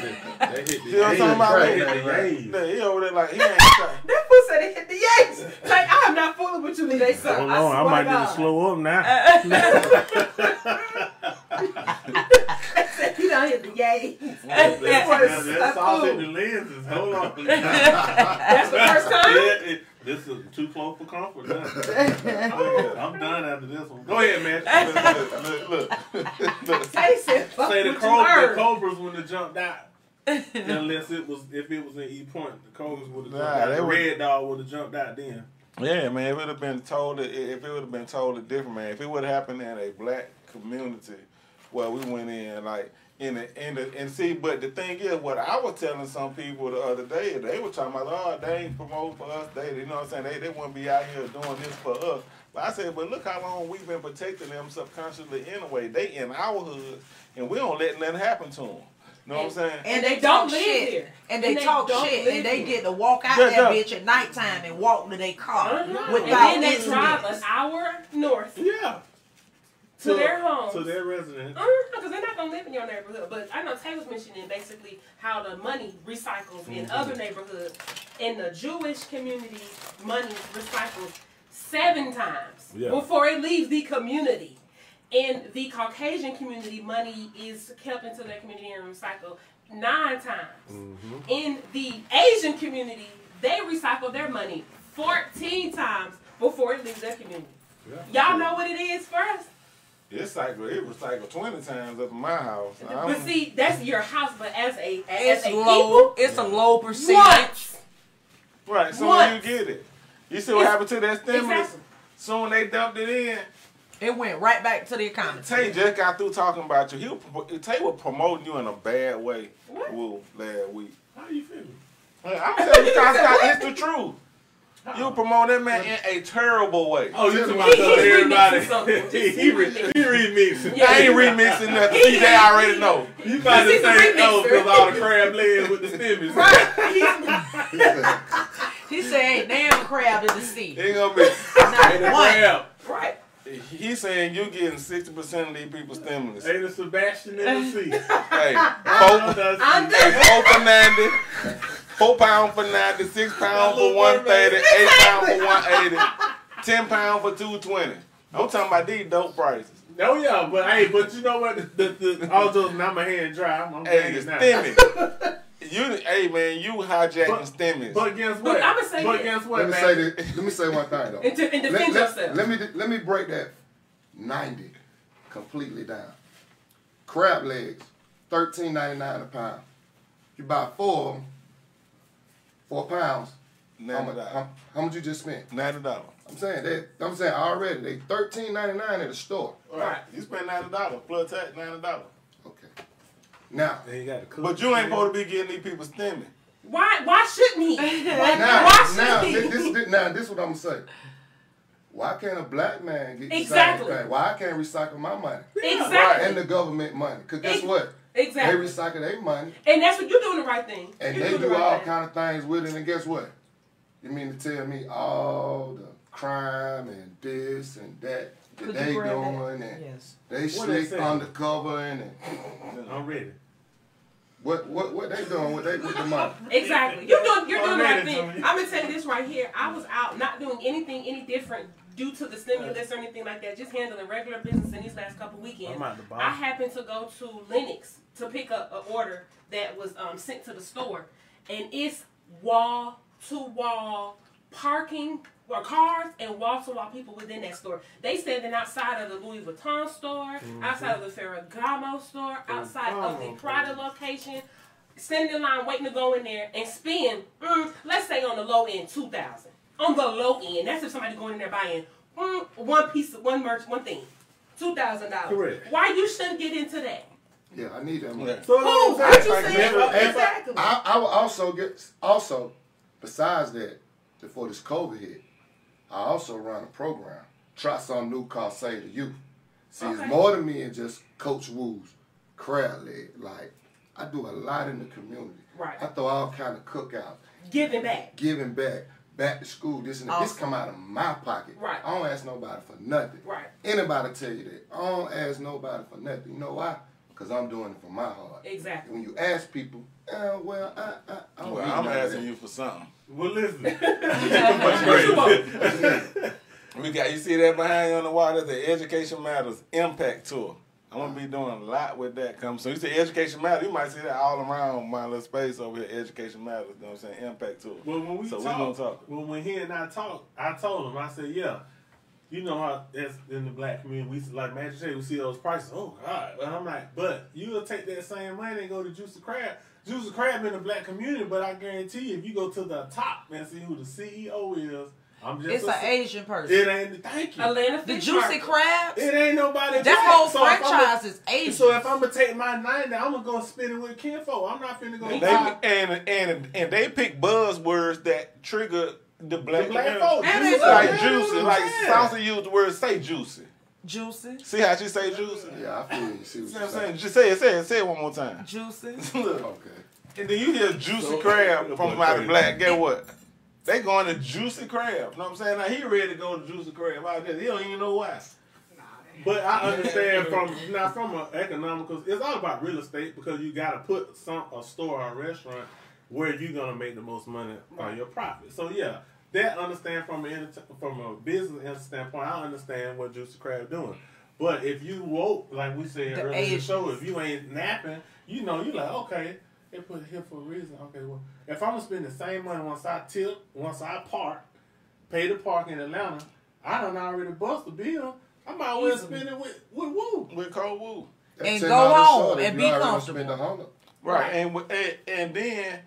I'm talking about? He over there like, he ain't shot. That fool said he hit the Yates. Like, I am not fooling with you today, son. Hold on, I might need to slow up now. You don't hit the yay. That's all in the lenses. Hold on. That's the first time? Yeah, this is too close for comfort. I'm done after this one. Go ahead, man. Look. Say the Cobras when they jumped out. Unless if it was in East Point, the Cobras would have jumped out. The Red Dog would have jumped out then. Yeah, man. If it would have been totally different, man. If it would have happened in a black community, well, we went in like and see, but the thing is, what I was telling some people the other day, they were talking about, oh, they ain't promoting for us. They, you know what I'm saying? They wouldn't be out here doing this for us. But I said, but look how long we've been protecting them subconsciously anyway. They in our hood, and we don't let nothing happen to them. Know what I'm saying? And they don't live here. And they talk shit. And they get to walk out that bitch at nighttime and walk to their car. And then they drive an hour north. Yeah. To their home. To their residence. Because they're not going to live in your neighborhood. But I know Tay was mentioning basically how the money recycles in other neighborhoods. In the Jewish community, money recycles 7 times before it leaves the community. In the Caucasian community, money is kept into their community and recycled 9 times. In the Asian community, they recycle their money 14 times before it leaves their community. Yeah. Y'all know what it is first? It recycled 20 times up in my house. But see, that's your house, but as a low, people, it's a low percentage. Right, so when you get it. You see what happened to that stimulus? Exactly. Soon they dumped it in. It went right back to the economy. Tay just got through talking about you. Tay was promoting you in a bad way, Woo, last week. How you feeling? I'm telling you, it's the truth. You promote that man in a terrible way. Oh, you talking about everybody? He remixing. I ain't remixing nothing. I already know. You about to say no because all the crab legs with the stimulus. Right. He said, "Ain't damn crab in the sea." Ain't gonna be. Ain't no crab. Right. He's saying you're getting 60% of these people's stimulus. Ain't a Sebastian in the sea. Hey, $4.90, 4 pound for 90, 6 pound for 130, 8 pound for 180, 10 pound for 220. I'm talking about these dope prices. Oh yeah, but hey, but you know what? Although now my hand dry, I'm getting stimulus. Hey man, you hijacking stimulus. But guess what? But guess what, man? Let me say one thing though. And defend yourself. Let me break that 90 completely down. Crab legs, $13.99 a pound. You buy 4 of them, 4 pounds. $90. How much you just spent? $90. I'm saying already they $13.99 at the store. All right. You spend $90 plus tax, $90. Okay. Now, but you ain't supposed to be getting these people stimulus. Why shouldn't he? This is what I'm saying. Why can't a black man get the same thing? Why I can't recycle my money? Exactly. Right, and the government money. Because guess what? Exactly. They recycle their money. And that's what you're doing the right thing. And they do all kind of things with it. And guess what? You mean to tell me all the crime and this and that? That they doing and they slick undercover and I'm ready. What they doing? What they with the money? Exactly. You're doing the right thing. I'm gonna tell you this right here. I was out not doing anything any different due to the stimulus or anything like that. Just handling regular business in these last couple weekends. I happened to go to Linux to pick up an order that was sent to the store, and it's wall-to-wall parking. Or cars and wall-to-wall people within that store. They standing outside of the Louis Vuitton store, outside of the Ferragamo store, outside of the Prada location, standing in line waiting to go in there and spend, let's say on the low end, $2,000. On the low end, that's if somebody going in there buying one thing, $2,000. Why you shouldn't get into that? Yeah, I need that money. Yeah. So exactly. I will also besides that, before this COVID hit, I also run a program, try something new called Save the Youth. See, it's more than me and just Coach Woo's crowd leg. Like, I do a lot in the community. Right. I throw all kind of cookouts. Giving back. Back to school. This and this come out of my pocket. Right. I don't ask nobody for nothing. Right. Anybody tell you that. I don't ask nobody for nothing. You know why? Because I'm doing it from my heart. Exactly. When you ask people, I'm asking you for something. Well, listen. You see that behind you on the wall? That's the Education Matters Impact Tour. I'm going to be doing a lot with that. So you see Education Matters, you might see that all around my little space over here, Education Matters, you know what I'm saying, Impact Tour. Well, when we when he and I talked, I told him, I said, yeah, you know how that's in the black community, we like magistrate, we see those prices, oh, God. And I'm like, but you'll take that same money and go to Juicy Crab. Juicy Crab in the black community, but I guarantee you, if you go to the top and see who the CEO is, it's an Asian person. It ain't. Thank you. Atlanta the Juicy Crab. It ain't nobody. That whole franchise is Asian. So if I'm gonna take my $90, I'm gonna go spend it with Kenfo. I'm not finna go. And they pick buzzwords that trigger the black folks. Like juicy, like Salsa used the word say juicy. Juicy. See how she say juicy? Yeah, I feel you. See what I'm saying? Just say it one more time. Juicy. Look. Okay. And then you hear Juicy Crab from out of black. Get what? They going to Juicy Crab. You know what I'm saying? Now, he ready to go to Juicy Crab out there. He don't even know why. But I understand from now from an economical, it's all about real estate because you got to put a store or a restaurant where you're gonna make the most money on your profit. So yeah, that understand from a business standpoint. I understand what Juicy Crab doing. But if you woke, like we said earlier in the show, if you ain't napping, you know you like okay, they put it here for a reason. Okay, well if I'm gonna spend the same money once I tip, once I park, pay the park in Atlanta, I done already bust the bill. I might as well spend it with Woo. With Coach Woo. And go home and be comfortable. Right. And then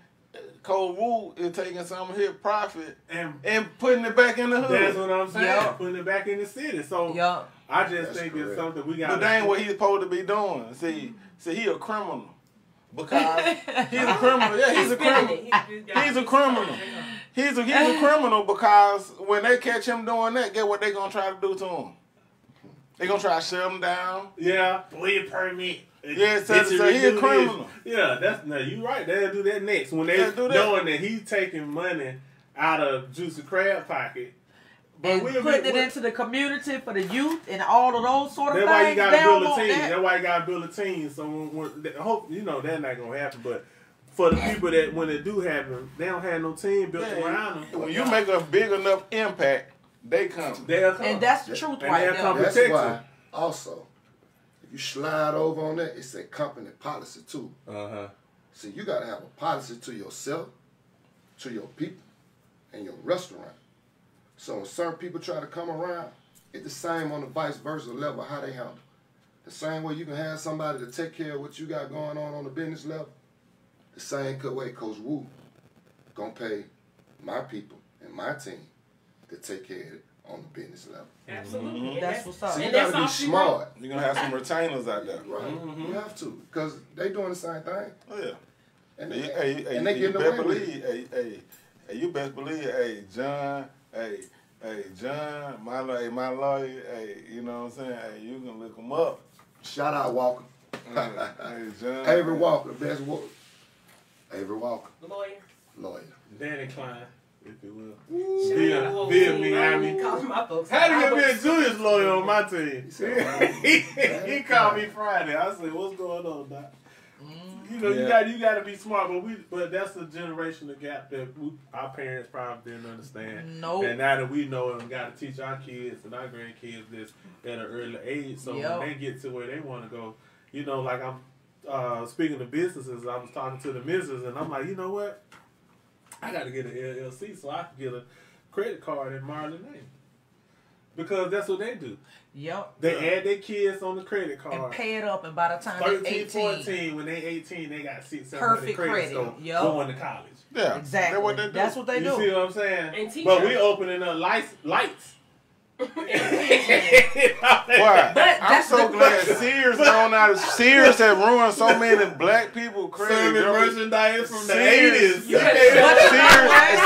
Coach Woo is taking some of his profit and putting it back in the hood. That's what I'm saying. Yep. Putting it back in the city. So yep. I just think it's something we got to do. But that ain't what he's supposed to be doing. See, he a criminal. Because he's a criminal. Yeah, he's a criminal. He's a criminal. He's a criminal because when they catch him doing that, get what they going to try to do to him. They gonna try to shut him down. Yeah, void permit. Yeah, so he a criminal. Yeah, that's now you right. They'll do that next when they're knowing that he's taking money out of Juicy Crab pocket, but and putting it into the community for the youth and all of those sort of things. That's why you gotta build a team. That's why you gotta build a team. So when hope you know that's not gonna happen, but. For the people that when it do happen, they don't have no team built around them. When you make a big enough impact. They come. They'll come. And that's the truth right now. That's why, also, if you slide over on that, it's a company policy, too. Uh-huh. See, you got to have a policy to yourself, to your people, and your restaurant. So when certain people try to come around, it's the same on the vice versa level, how they handle. The same way you can have somebody to take care of what you got going on the business level, the same way Coach Wu going to pay my people and my team to take care of it on the business level. Absolutely. Mm-hmm. That's what's up. So you got to be smart. You're going to have some retainers out there. Right. Mm-hmm. You have to. Because they doing the same thing. Oh, yeah. And they getting away with it. Hey, you best believe, hey, John, my lawyer, hey, you know what I'm saying? Hey, you can look them up. Shout out, Walker. Hey, John. Avery Walker, best Walker. Avery Walker. Lawyer. Danny Klein. If you will. Ooh, I mean. How do you get a Julius lawyer on my team? He called me Friday. I said, what's going on, Doc? Mm, you know, you gotta be smart, but that's the generational gap that our parents probably didn't understand. No. Nope. And now that we know it, we gotta teach our kids and our grandkids this at an early age. So when they get to where they wanna go, you know, like I'm speaking to businesses, I was talking to the missus and I'm like, you know what? I got to get an LLC so I can get a credit card in Marlon's name. Because that's what they do. Yep. They add their kids on the credit card. And pay it up, and by the time they're 18. 14, when they're 18, they got 600 credit score going to college. Yeah, exactly. That's what they do. You see what I'm saying? And teachers. But we opening up lights. Why? I'm so glad Sears gone out of Sears have ruined so many black people crazy merchandise from the 80s.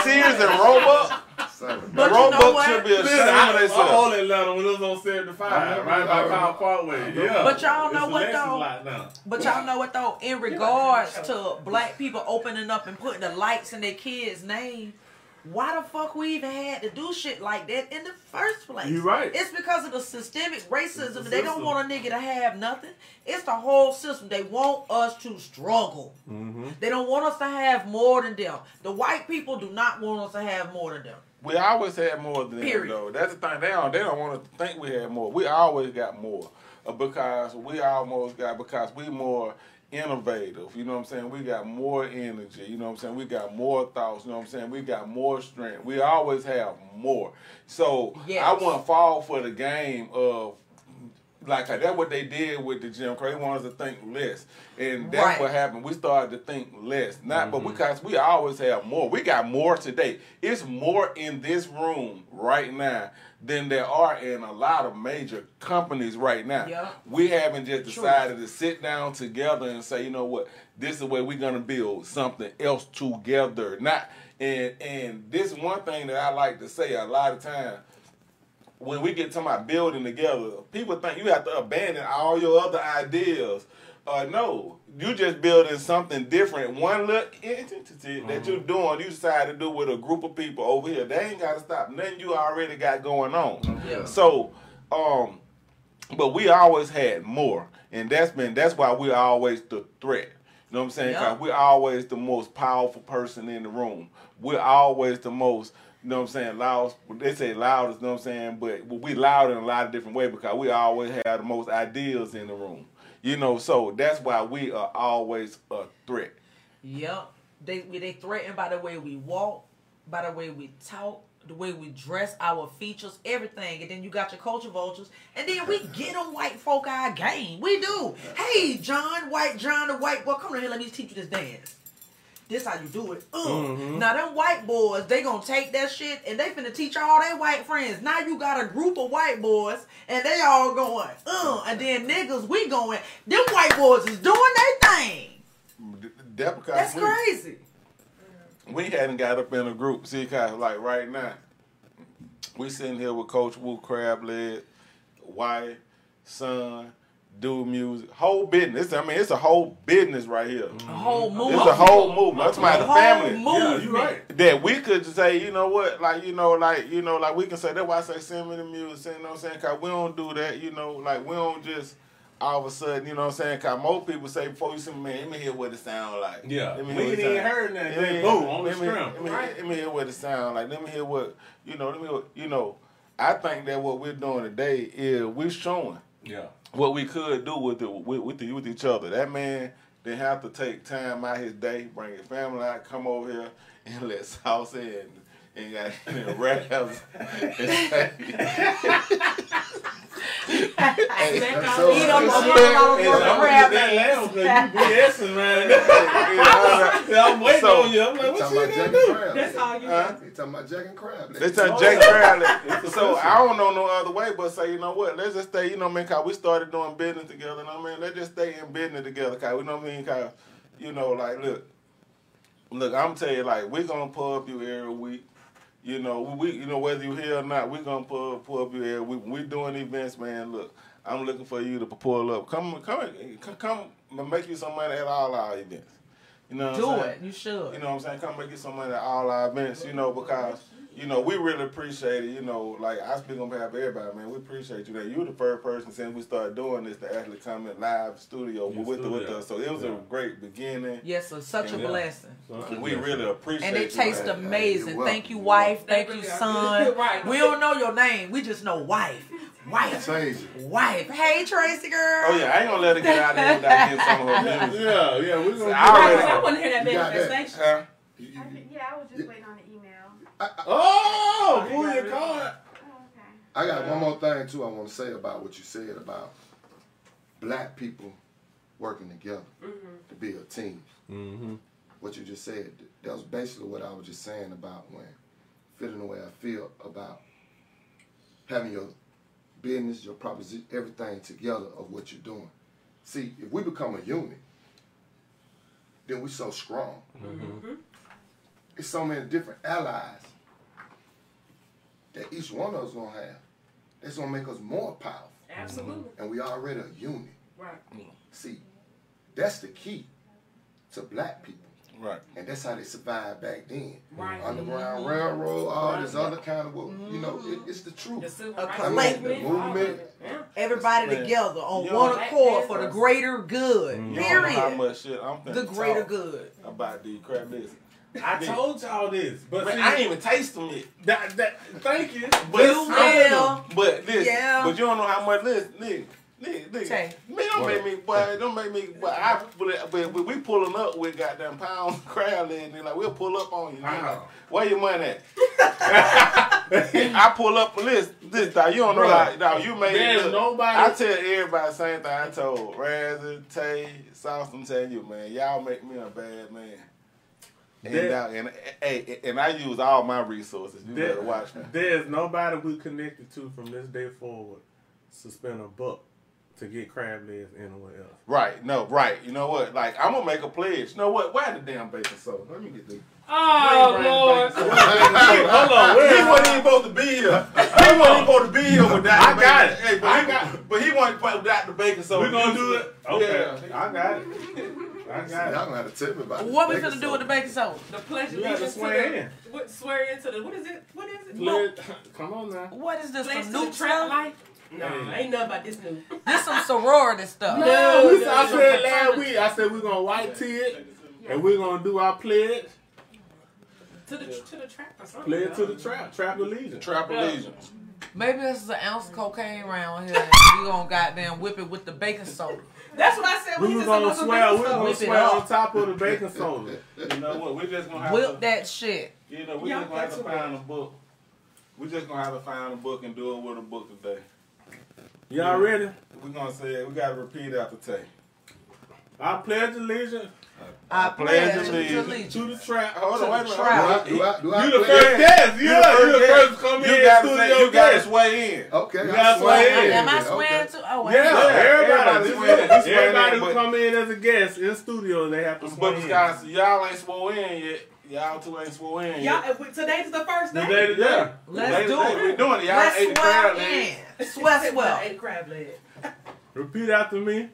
Sears and Roebuck. But Roebuck should be ashamed of themselves. I'm all in Atlanta when it was on 75, right by Kyle Parkway. Yeah. But y'all know what though? In regards to black people opening up and putting the lights in their kids' name. Why the fuck we even had to do shit like that in the first place? You're right. It's because of the systemic racism. They don't want a nigga to have nothing. It's the whole system. They want us to struggle. Mm-hmm. They don't want us to have more than them. The white people do not want us to have more than them. We always had more than them, though. That's the thing. They don't want us to think we had more. We always got more because we more innovative, you know what I'm saying? We got more energy, you know what I'm saying? We got more thoughts, you know what I'm saying? We got more strength. We always have more. So I wouldn't fall for the game of like that's what they did with the Jim Crow. They wanted us to think less, and that's what happened. We started to think less, but because we always have more. We got more today. It's more in this room right now than there are in a lot of major companies right now. Yep. We haven't just decided to sit down together and say, you know what, this is where we're gonna build something else together. And this one thing that I like to say a lot of times. when we get talking about building together, people think you have to abandon all your other ideas. No, you just building something different. One little entity that you're doing, you decide to do with a group of people over here. They ain't got to stop nothing you already got going on. Yeah. So, but we always had more, and that's why we're always the threat. You know what I'm saying? Yeah. 'Cause we're always the most powerful person in the room. We're always the most. You know what I'm saying? Loud. They say loudest. You know what I'm saying? But we loud in a lot of different ways because we always have the most ideas in the room. You know, so that's why we are always a threat. Yep. They threatened by the way we walk, by the way we talk, the way we dress, our features, everything. And then you got your culture vultures. And then we get a white folk our game. We do. Hey, John, the white boy, come over here. Let me teach you this dance. This how you do it. Now, them white boys, they going to take that shit and they finna teach all their white friends. Now you got a group of white boys and they all going, and then niggas, we going, them white boys is doing their thing. That's crazy. We hadn't got up in a group. See, kind of like right now, we sitting here with Coach Wu, Crab Leg, White, Son, do music, whole business. I mean, it's a whole business right here. A whole movement. It's a whole movement. That's my family. Yeah, you right. That we could say, you know what, like we can say that's why I say send me the music. You know what I'm saying? 'Cause we don't do that. You know, like we don't just all of a sudden. You know what I'm saying? 'Cause most people say before you send me, let me hear what it sound like. Yeah, we ain't even heard nothing. Boom, on the screen. Let me hear what it sound like. Let me hear what you know. Let me hear what, you know. I think that what we're doing today is we're showing. Yeah. What we could do with each other. That man didn't have to take time out his day, bring his family out, come over here and let Sauce in and got Razzle. I'm waiting on you. I'm like, what you gonna do? That's all you got. They talking about Jack and Crab. They talking Jack and Crab. So I don't know no other way but say, you know what? Let's just stay. You know what I mean? 'Cause we started doing business together. You know what I mean? Let's just stay in business together. 'Cause you know what I mean? 'Cause you know, like, look. I'm telling you, like, we gonna pull up you every week. You know, whether you're here or not, we're going to pull up your head. We're doing events, man. Look, I'm looking for you to pull up. Come make you some money at all our events. You know what I'm saying? Do it. You should. You know what I'm saying? Come make you some money at all our events, you know, because, you know, we really appreciate it. You know, like, I speak on behalf of everybody, man. We appreciate you. That you're the first person since we started doing this to actually come in live studio with us. So it was a great beginning. Yes, sir. Such a blessing. We really appreciate it. And it tastes amazing. Thank you, wife. Thank you, son. Right. We don't know your name. We just know wife. Wife. Wife. Hey, Tracy girl. Oh, yeah. I ain't going to let her get out there without getting some of her music. Yeah. We're gonna I want to hear that manifestation. That. I was just waiting on the email. Pull your card. I got one more thing, too, I want to say about what you said about black people working together to be a team. What you just said, that was basically what I was just saying about when feeling the way I feel about having your business, your proposition, everything together of what you're doing. See, if we become a unit, then we're so strong. It's so many different allies that each one of us gonna have. That's gonna make us more powerful. Absolutely. And we already a unit. Right. See, that's the key to black people. Right. And that's how they survived back then. Right. Underground Railroad, all this other kind of, you know, it's the truth. A collective movement. Everybody together on one accord for the greater good. Period. How much shit I'm the greater good about the crap business. I told y'all this, but see, I ain't even taste them yet. Thank you. But you will. But listen, but you don't know how much. Listen, man, don't make me, boy, don't make me. But we pulling up with goddamn pound crab leg, and like we'll pull up on you. Like, where your money at? I pull up with this dog. You don't know how you made it. Nobody. I tell everybody the same thing. I told Razzle, Tay, Sauce. I'm telling you, man, y'all make me a bad man. And I use all my resources. You better watch me. There's nobody we connected to from this day forward to spend a buck to get crab legs anywhere else. Right. No, right. You know what? Like, I'm going to make a pledge. You know what? Why the damn baking soda? Let me get this. Oh, Lord. Hold on, where? He wasn't even supposed to be here. He wasn't even supposed to be here with that. I got it. Hey, but he wasn't without the bacon soda. We gonna do it? Okay. Yeah, I got it. I got it. Y'all gonna have to tip me about it. What we gonna do with the bacon soda? The pledge allegiance to swear in. What swear into the? What is it? What is it? Come on now. What is this? New trail life. No, ain't nothing about this new. This some sorority stuff. No, I said last week. I said we're gonna white tee it, and we're gonna do our pledge. To the trap or something. Play it to the trap. Trap allegiance. Trap allegiance. Maybe this is an ounce of cocaine round here. We gonna goddamn whip it with the baking soda. That's what I said. We was gonna swear. We was gonna swear on top of the baking soda. You know what? We're just gonna have whip that shit. You know, we just gonna have to find a book. We just gonna have to find a book and do it with a book today. Y'all ready? We're gonna say it. We gotta repeat after Tay. I pledge allegiance. I pledge allegiance to the trap. Hold on, wait a minute. You the first guest. You the first come in. You got to weigh in. Okay. You got to weigh in. Am I swearing to? Oh, yeah. Everybody who come in as a guest in studio, they have to swear in. But y'all ain't swore in yet. Y'all two ain't swore in yet. Today's the first day. Today, yeah. Let's do it. We're doing it. Y'all ate crab legs. Swear. Ate crab legs. Repeat after me.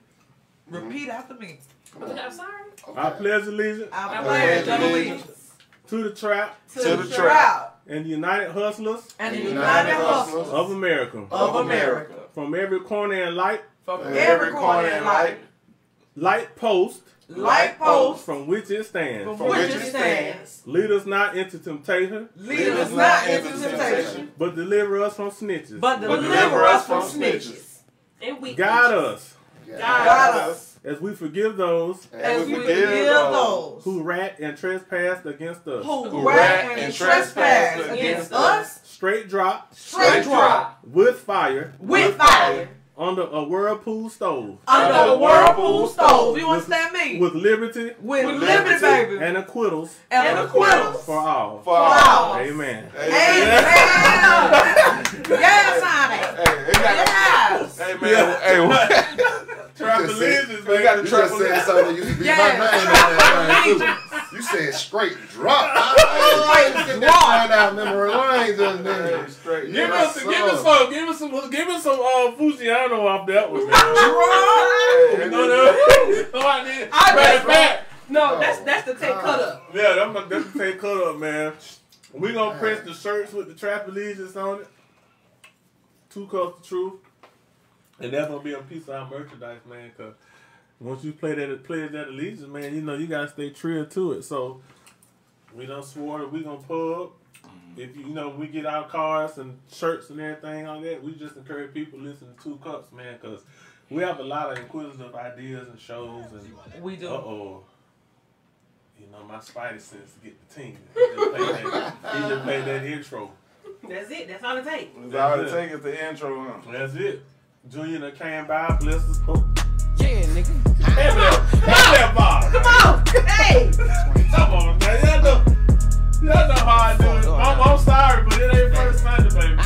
Repeat after me. I'm sorry. Okay. I pledge allegiance. I pledge allegiance to the trap. To the trap. And the United Hustlers. And the United Hustlers of America. Of America. From every corner and light. From every corner and light. Light post. Light post. From which it stands. From which it stands. Lead us not into temptation. Lead us not into temptation. But deliver us from snitches. But deliver us from snitches. And we guide us. Guide us. As we forgive those who rat and trespass against us. Who rat and trespass against us. Straight drop. Straight drop. With fire. With fire. Under a whirlpool stove. Under a whirlpool stove. You understand me? With liberty. With liberty, baby. And acquittals. And acquittals. For all. For all. Amen. Amen. Yes, honey. Yes. Amen. Trap allegiance, man. You got to trap allegiance. You said you said straight drop. Give us some Fusiano off that one. That's the take cut up. Yeah, that's the take cut up, man. We gonna press the shirts with the trap allegiance on it. 2 Cups of Truth. And that's gonna be a piece of our merchandise, man. Cause once you play that allegiance, man, you know you gotta stay true to it. So we done swore that we gonna pub. If you know we get our cards and shirts and everything on that, we just encourage people to listen to 2 Cups, man. Cause we have a lot of inquisitive ideas and shows, and we do. You know my spidey sense to get the team. He just played that intro. That's it. That's all it takes. That's all it takes is the intro. Huh? That's it. Junior came by, blessed us. Yeah, nigga. Hey, come on. Hey. Come on, man. That's not how I do it. I'm sorry, but it ain't first Sunday, baby.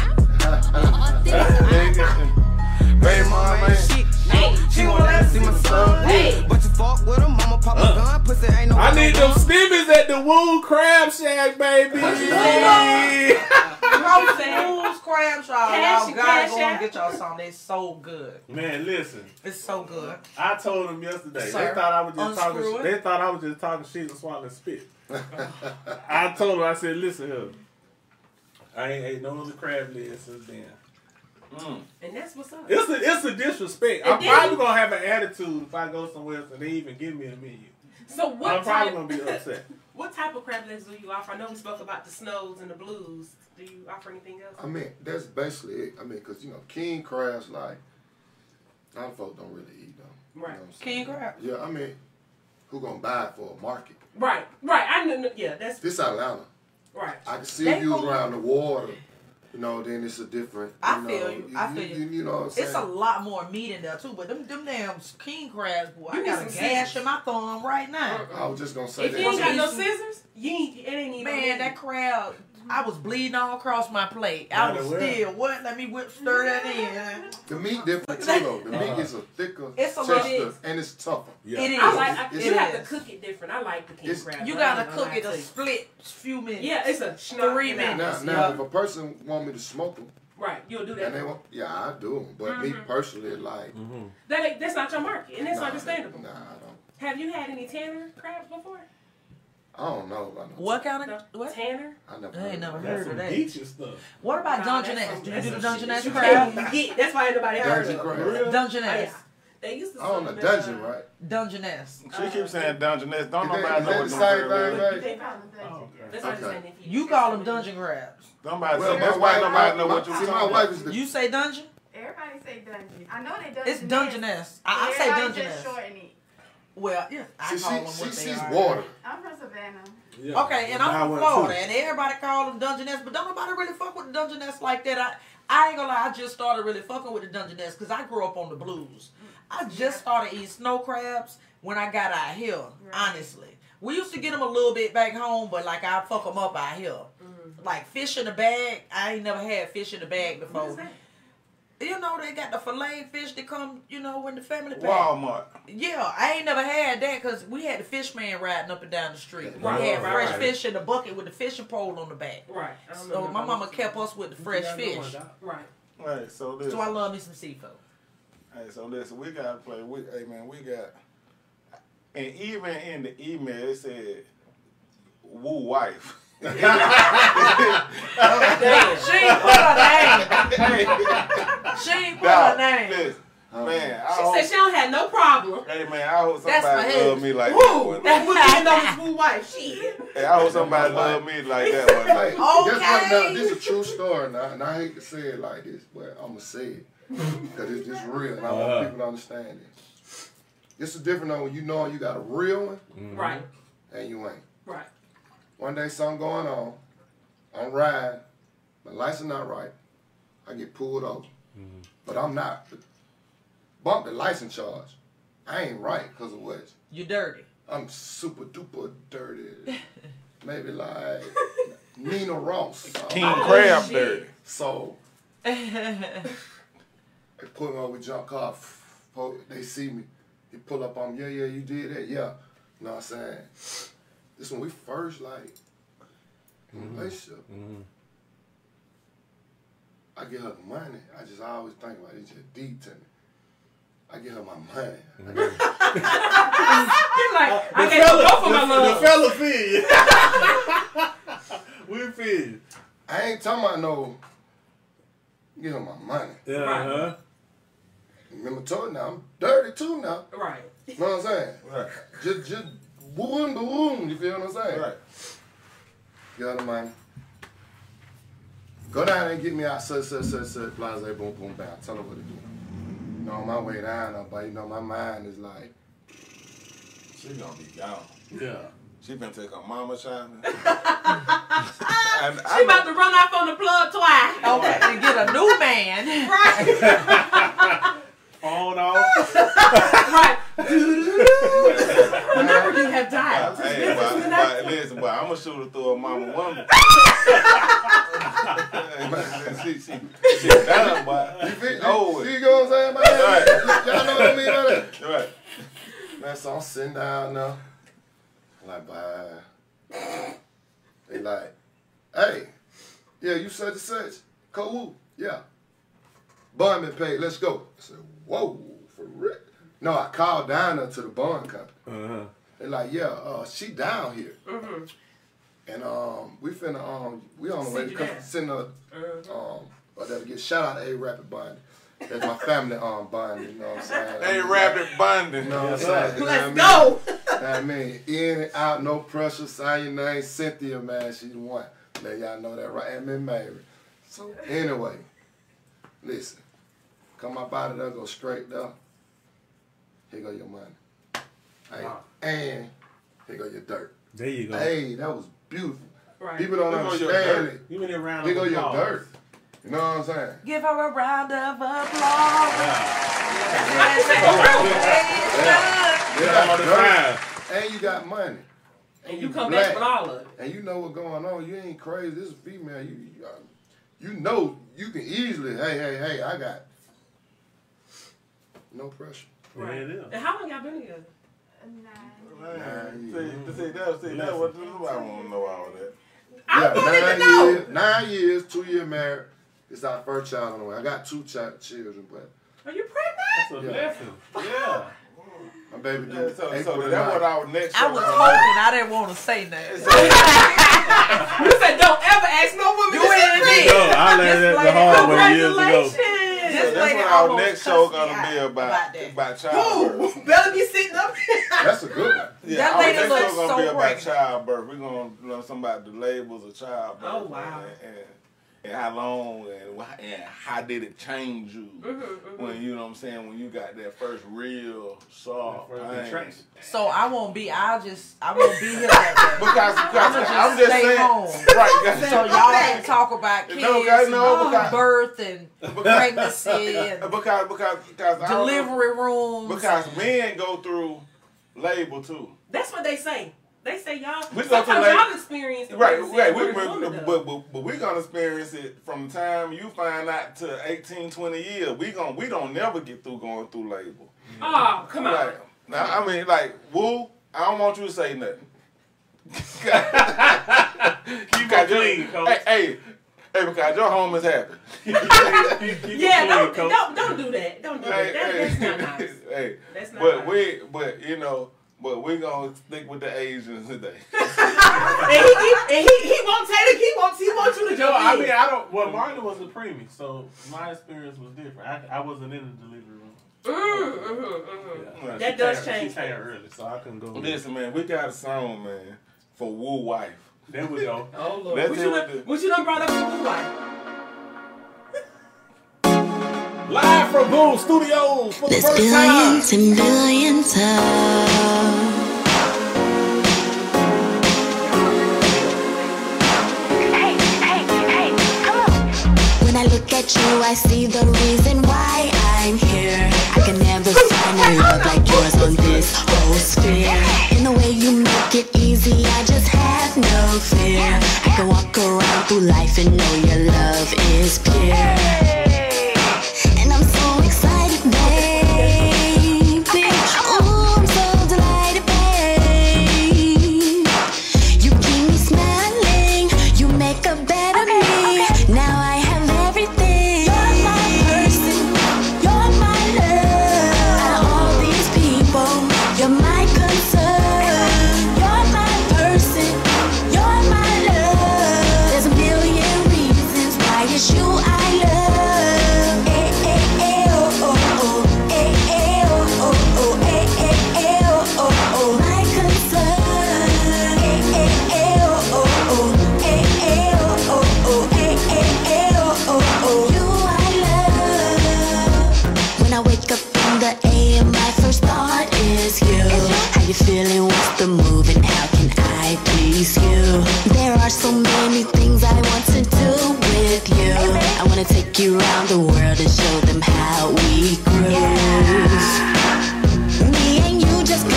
Baby, mama ain't shit. She won't let see my son. Hey. But you fuck with him, mama, papa gun, pussy ain't no. I need them stimmies at the Woo Crab Shack, baby. Woo's Crab Shack. Y'all gotta go and get y'all some. They're so good. Man, listen. It's so good. I told them yesterday. They thought I was just talking. They thought I was just talking shit and swallowing spit. I told them. I said, listen here. I ain't ate no other crab legs since then. Mm. And that's what's up. It's a disrespect. I'm probably gonna have an attitude if I go somewhere else and they even give me a menu. So what? I'm probably gonna be upset. What type of crab legs do you offer? I know we spoke about the snows and the blues. Do you offer anything else? I mean, that's basically it. I mean, because, you know, king crabs, like, a lot of folks don't really eat them. Right. You know king crab? Yeah, I mean, who gonna buy it for a market? Right, right. I know, yeah, that's... This Atlanta. Right. I can see you around the water. You know, then it's a different... I feel you. You know what I'm saying? It's a lot more meat in there, too. But them damn king crabs, boy, I got a gash in my thumb right now. I was just going to say that. If you ain't got no scissors, it ain't even... Man, that crab... I was bleeding all across my plate. Let me stir that in. The meat different too though. The meat is a thicker texture and it's tougher. Yeah. It is. You have to cook it different. I like the king crab. You gotta cook it a split few minutes. Yeah, it's a 3 minutes. Now if a person want me to smoke them. Right, you'll do that. And they want, yeah, I do. But me personally, like that's not your market, and that's understandable. Nah, I don't. Have you had any Tanner crabs before? I don't know. What kind of Tanner? I ain't never heard of that. Geisha stuff. What about Dungeness? Do you do the Dungeness crab? That's why everybody heard of it. Dungeness. They used to say Dungeness, right? Dungeness. She keeps saying Dungeness. Don't nobody know what the same thing. You call them dungeon crabs. That's why nobody know what you're talking about. You say dungeon? Everybody say dungeon. I know they It's Dungeness. I say Dungeness. Well, yeah, I call them what they are. Water. I'm from Savannah. Yeah. Okay, and I'm from Florida, and everybody call them Dungeness, but don't nobody really fuck with the Dungeness like that. I ain't gonna lie, I just started really fucking with the Dungeness because I grew up on the blues. I just started eating snow crabs when I got out here, honestly. We used to get them a little bit back home, but like I fuck them up out here. Like fish in a bag, I ain't never had fish in a bag before. What is that? You know, they got the filet fish that come, you know, in the family pack. Walmart. Yeah, I ain't never had that because we had the fish man riding up and down the street. Right. We had fresh fish in the bucket with the fishing pole on the back. Right. So my mama kept us with the fresh fish. Right. Right. So this. So I love me some seafood. Hey, so listen, we gotta play. Hey man, we got. And even in the email, it said, "Woo Wife." She ain't put her name. She ain't put her name. Listen, man, she said she don't have no problem. Hey man, I hope somebody love me like that. That's my Woo Wife. Shit. Hey, I hope somebody love me like that one. Like, this is a true story, now, and I hate to say it like this, but I'ma say it because it's just real, and I want people to understand it. This is different though when you know you got a real one, right? And you ain't right. One day something going on, I'm riding, my license not right, I get pulled over. But I'm not, bump the license charge. I ain't right because of what? You dirty. I'm super duper dirty. Maybe like Nina Ross. King Crab dirty. So, they put me over with junk car, they see me, they pull up on me, yeah, you did that, yeah. You know what I'm saying? This when we first like in a relationship. I get her money. I always think about it. It's just deep to me. I get her my money. You're like, I can't go for my love. The fella feed. We feed. I ain't talking about no. Get her my money. Yeah. Right. Remember, now I'm dirty too now. Right. You know what I'm saying? Right. Just. Boom, boom, you feel what I'm saying? Right. Get out of money. Go down and get me out, such, blase, boom, boom, bam. Tell her what to do. You know, on my way down, but you know, my mind is like, she's gonna be gone. Yeah. She been taking her mama shopping. She about to run off on the plug twice. Okay, and get a new man. Right. On off. Right. Whenever you have died. Listen, but I'm going to shoot her through a mama woman. She done, boy. You feel what I'm saying, man? Right. Y'all know what I mean by that? Right. Man, so I'm sitting down now. I'm like, bye. They like, hey, yeah, you such and such. Cool, yeah. Bondman paid, let's go. I said, whoa, for real? No, I called Donna to the bond company. They're like, yeah, she down here. And we finna, we on the way to come send her, that'll get shout out to A-Rapid Bonding. That's my family bonding, you know what I'm saying? A-Rapid Bonding. You know what I'm saying? Let's go! I mean, in and out, no pressure, sign your name, Cynthia, man, she the one. Let y'all know that, right? And been married. So anyway, listen, come up out of there, go straight there. Here go your money. Hey, and here go your dirt. There you go. Hey, that was beautiful. Right. People don't understand it. You mean a round of applause. Here go your dirt. You know what I'm saying? Give her a round of applause. Yeah. Yeah. You got dirt, and you got money. And you come black, back with all of it. And you know what's going on. You ain't crazy. This is female. You know you can easily, hey, I got no pressure. Right. Yeah, it is. And how long y'all been together? 9 years. See, that's what I want to know all that. I wanted to know. 9 years, 2-year married. It's our first child on the way. I got 2 children, but. Are you pregnant? That's a blessing. Yeah. My baby did. So that's what our next. I was hoping. I didn't want to say nothing. You said don't ever ask no woman. You ain't me. No, I learned that the hard way years ago. So that's what our next show gonna be about childbirth. Who better be sitting up here? That's a good one. Yeah, our next show gonna be about childbirth. We're gonna learn something about the labels of childbirth. Oh wow. And how long and how did it change you when you know what I'm saying, when you got that first real soft thing. So I won't be here like that. because I'm just saying home. Right, so y'all can talk about kids and birth and pregnancy and because delivery rooms. Because men go through label too. That's what they say. They say y'all experience it. Right. But we're going to experience it from the time you find out to 18, 20 years. We don't never get through going through label. Oh, come on. Now, I mean, like, Woo, I don't want you to say nothing. Keep it clean, Coach. Hey, because your home is happy. Don't do that. Don't do that. That's not nice. But you know. But we're gonna stick with the Asians today. and he won't take it. He wants you to go. I mean, I don't. Well, Martin was a preemie, so my experience was different. I wasn't in the delivery room. Yeah, that does change. She tired early, so I couldn't go. Listen, man, we got a song, man, for Woo Wife. There we go. Oh Lord, what you done brought up for Woo Wife? Live from Boom Studios for the first time. There's billions and billions of. Look at you, I see the reason why I'm here. I can never find a love like yours on this whole sphere. In the way you make it easy, I just have no fear. I can walk around through life and know your love is pure. And I'm so excited, baby. Oh, I'm so delighted, babe. You keep me smiling, you make a better me. Now I feeling, what's the move and how can I please you? There are so many things I want to do with you. I want to take you around the world and show them how we groove. Me and you just go.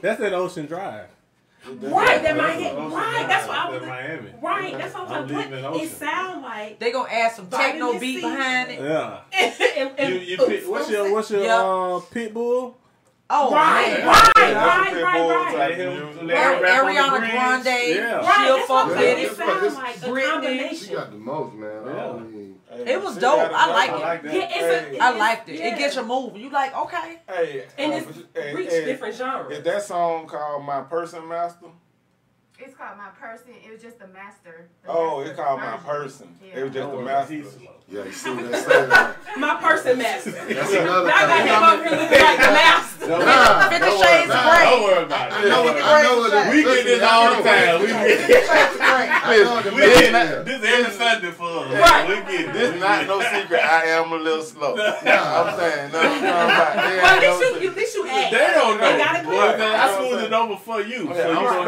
That's at Ocean Drive. Right, that Miami. Right, that's what I was. Miami. Right, that's what I was like. It sound like they gonna add some techno beat behind it. Yeah. What's your pit bull? Oh, right. Ariana Grande. Yeah. Right, that's what it sounds like. A combination. She got the most, man. It was dope. I like it. I liked it. Yeah. It gets you moving. You like, okay. Hey, and it's reached different genres. Is that song called My Person Master? It's called My Person. It was just the master. It's called My Person. Yeah. It was just the master. Yeah, you see what that saying? My Person Master. That's another thing. I got him up here looking like the master. Don't worry about it. I know what it is. We get this all the time. We get it. This every Sunday for us. Right. We get this. Not no secret. I am a little slow. I'm saying. No, at least you asked. They don't know. I smoothed it over for you. I'm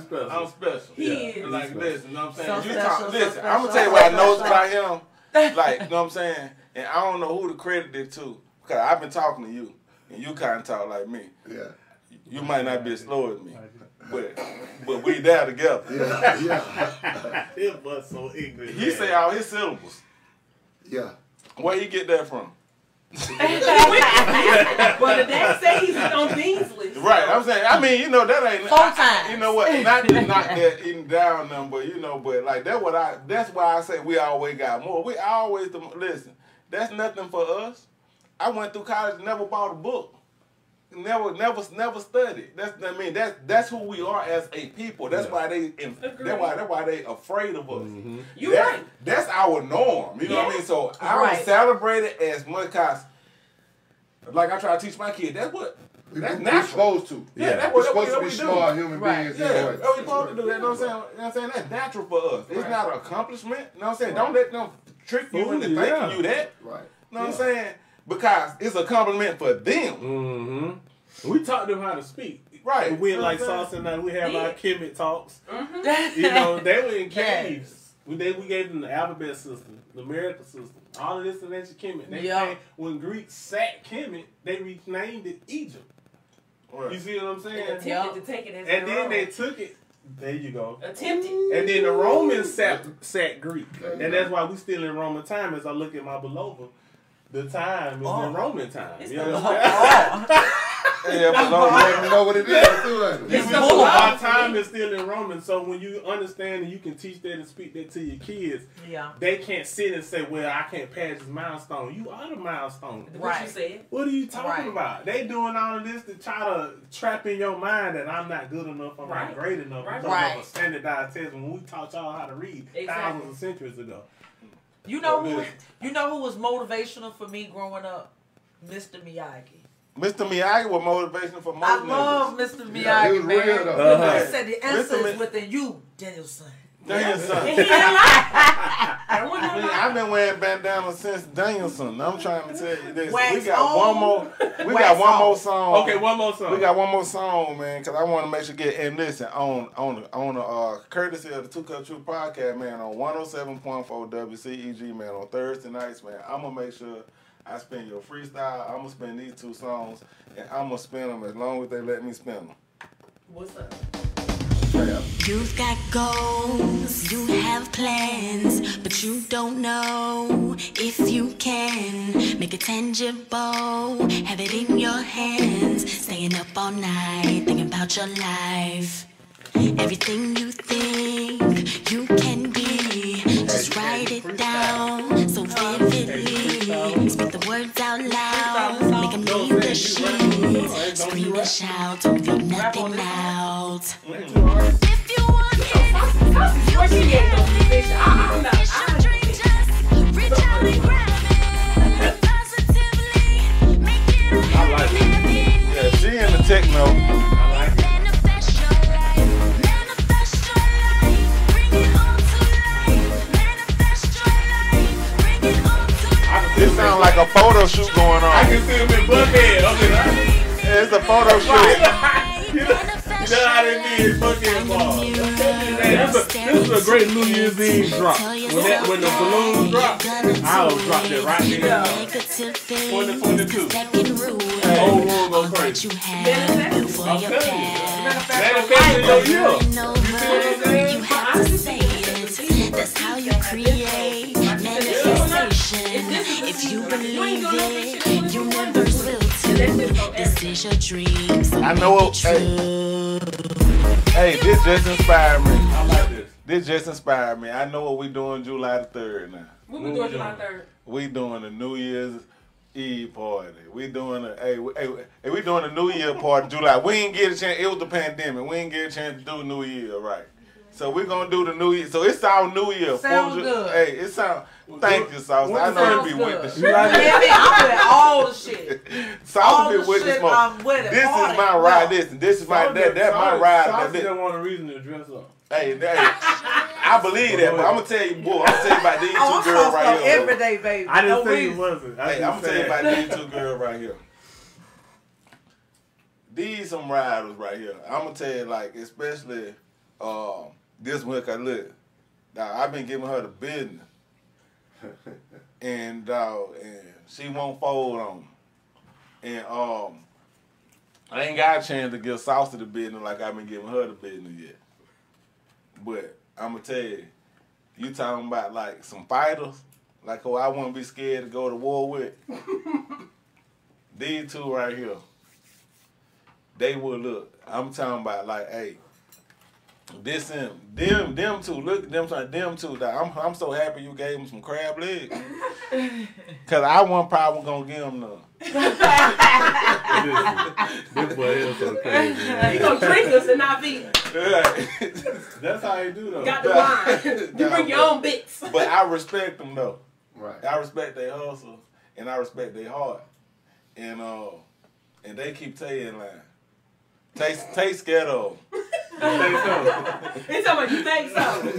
special. I'm special. He is. Like, listen, you know what I'm saying? Listen, I'm going to tell you what I know about him. Like, you know what I'm saying? And I don't know who to credit it to. Because I've been talking to you. And you kind of talk like me. Yeah. You might not be as slow as me. But we there together. Yeah. It was so ignorant. He say all his syllables. Yeah. Where he get that from? Well, the dad say he's on Dean's list. Right. I'm saying. I mean, you know that ain't. Sometimes. You know what? Not to knock that eating down number. You know, but like that. What I. That's why I say we always got more. We always listen. That's nothing for us. I went through college and never bought a book. Never studied. That's I mean that's who we are as a people. That's why they that's why they afraid of us. Mm-hmm. Right. That's our norm. You know what I mean? So I don't celebrate it as much as like I try to teach my kid. That's what that's not supposed to. Yeah, that's what supposed to be smart human beings. Yeah, we supposed to do that. You know what I'm saying? You know what I'm saying? That's natural for us. It's not an accomplishment. You know what I'm saying? Don't let them trick you into thinking you that. Right. You know what I'm saying? Because it's a compliment for them. Mm-hmm. We taught them how to speak. Right. When we like sauce and we have our Kemet talks. Mm-hmm. You know, they were in caves. We gave them the alphabet system, the numerical system, all of this and that's Kemet. When Greeks sacked Kemet, they renamed it Egypt. Right. You see what I'm saying? They attempted to take it as and then they took it. There you go. Attempted. And then the Romans sacked Greek. And that's why we still in Roman time as I look at my Belova. The time is the Roman time. It's the Lord. Yeah, but don't let me know what it is. Our time is still in Roman, so when you understand and you can teach that and speak that to your kids, they can't sit and say, well, I can't pass this milestone. You are the milestone. Right. What you said. What are you talking about? They doing all of this to try to trap in your mind that I'm not good enough, I'm not great enough. I'm talking about a standardized test when we taught y'all how to read thousands of centuries ago. You know who was motivational for me growing up? Mr. Miyagi. Mr. Miyagi was motivational for most niggas. I love Mr. Miyagi, man. Real, he said the answer is within you, Danielson. Danielson. I've been wearing bandanas since Danielson. I'm trying to tell you this. We got one more song. Okay, one more song. We got one more song, man, because I want to make sure get and listen on the courtesy of the Two Cups of Truth podcast, man, on 107.4 WCEG, man, on Thursday nights, man. I'm gonna make sure I spend your freestyle. I'm gonna spend these two songs, and I'm gonna spend them as long as they let me spend them. What's up? You've got goals, you have plans, but you don't know if you can make it tangible, have it in your hands, staying up all night, thinking about your life, everything you think you can be, just write it down so vividly, speak the words out loud, make them leave the sheets, scream and shout, don't leave nothing out. If you want it, you can. It's your dream, just reach out and grab it. Positively, make it a happy. Yeah, she in the techno. It sounds like a photo shoot going on. I can see him in Buckhead. It's a photo shoot. You know how they need Buckhead balls. This is a great New Year's Eve drop. When the balloons drop, I'll drop it right here. 2022. The whole world go crazy. I'm telling you. Manifest in your year. You see what I'm saying? You have to say it. That's how you create. If you believe it, your numbers will too. This is your dream. So I know it. Hey, this just inspired me. I like this. This just inspired me. I know what we doing July the 3rd now. What we doing July 3rd? We doing a New Year's Eve party. We doing a we doing a New Year party July. We ain't get a chance. It was the pandemic. We ain't get a chance to do New Year, right? So we're gonna do the New Year. So it's our New Year. Sounds good. Hey, it sounds. Thank you, Sauce. I know you be with the shit. I'm with all the shit. Sauce be with the smoke. This is my ride. This is my that. That my ride. Sauce didn't want a reason to dress up. Hey, I believe that, but I'm gonna tell you, boy. I'm gonna tell you about these two girls right here. Every day, baby. I didn't say you wasn't. Hey, I'm gonna tell you about these two girls right here. These some riders right here. I'm gonna tell you, like, especially this one, 'cause look, I've been giving her the business, and she won't fold on me. And I ain't got a chance to give Saucy the business like I've been giving her the business yet. But I'm going to tell you, you talking about like some fighters, like who I wouldn't be scared to go to war with. These two right here, they would look. I'm talking about like, hey, this and them two, look at them two. I'm so happy you gave them some crab legs. Because I wasn't probably going to give them none. This boy is so crazy. He gonna drink us and not be. That's how you do though. Got the wine. You bring your own bits. But I respect them though. Right. I respect their hustle and I respect their heart. And they keep Tay in line. Tay scared of. It's so much you think so.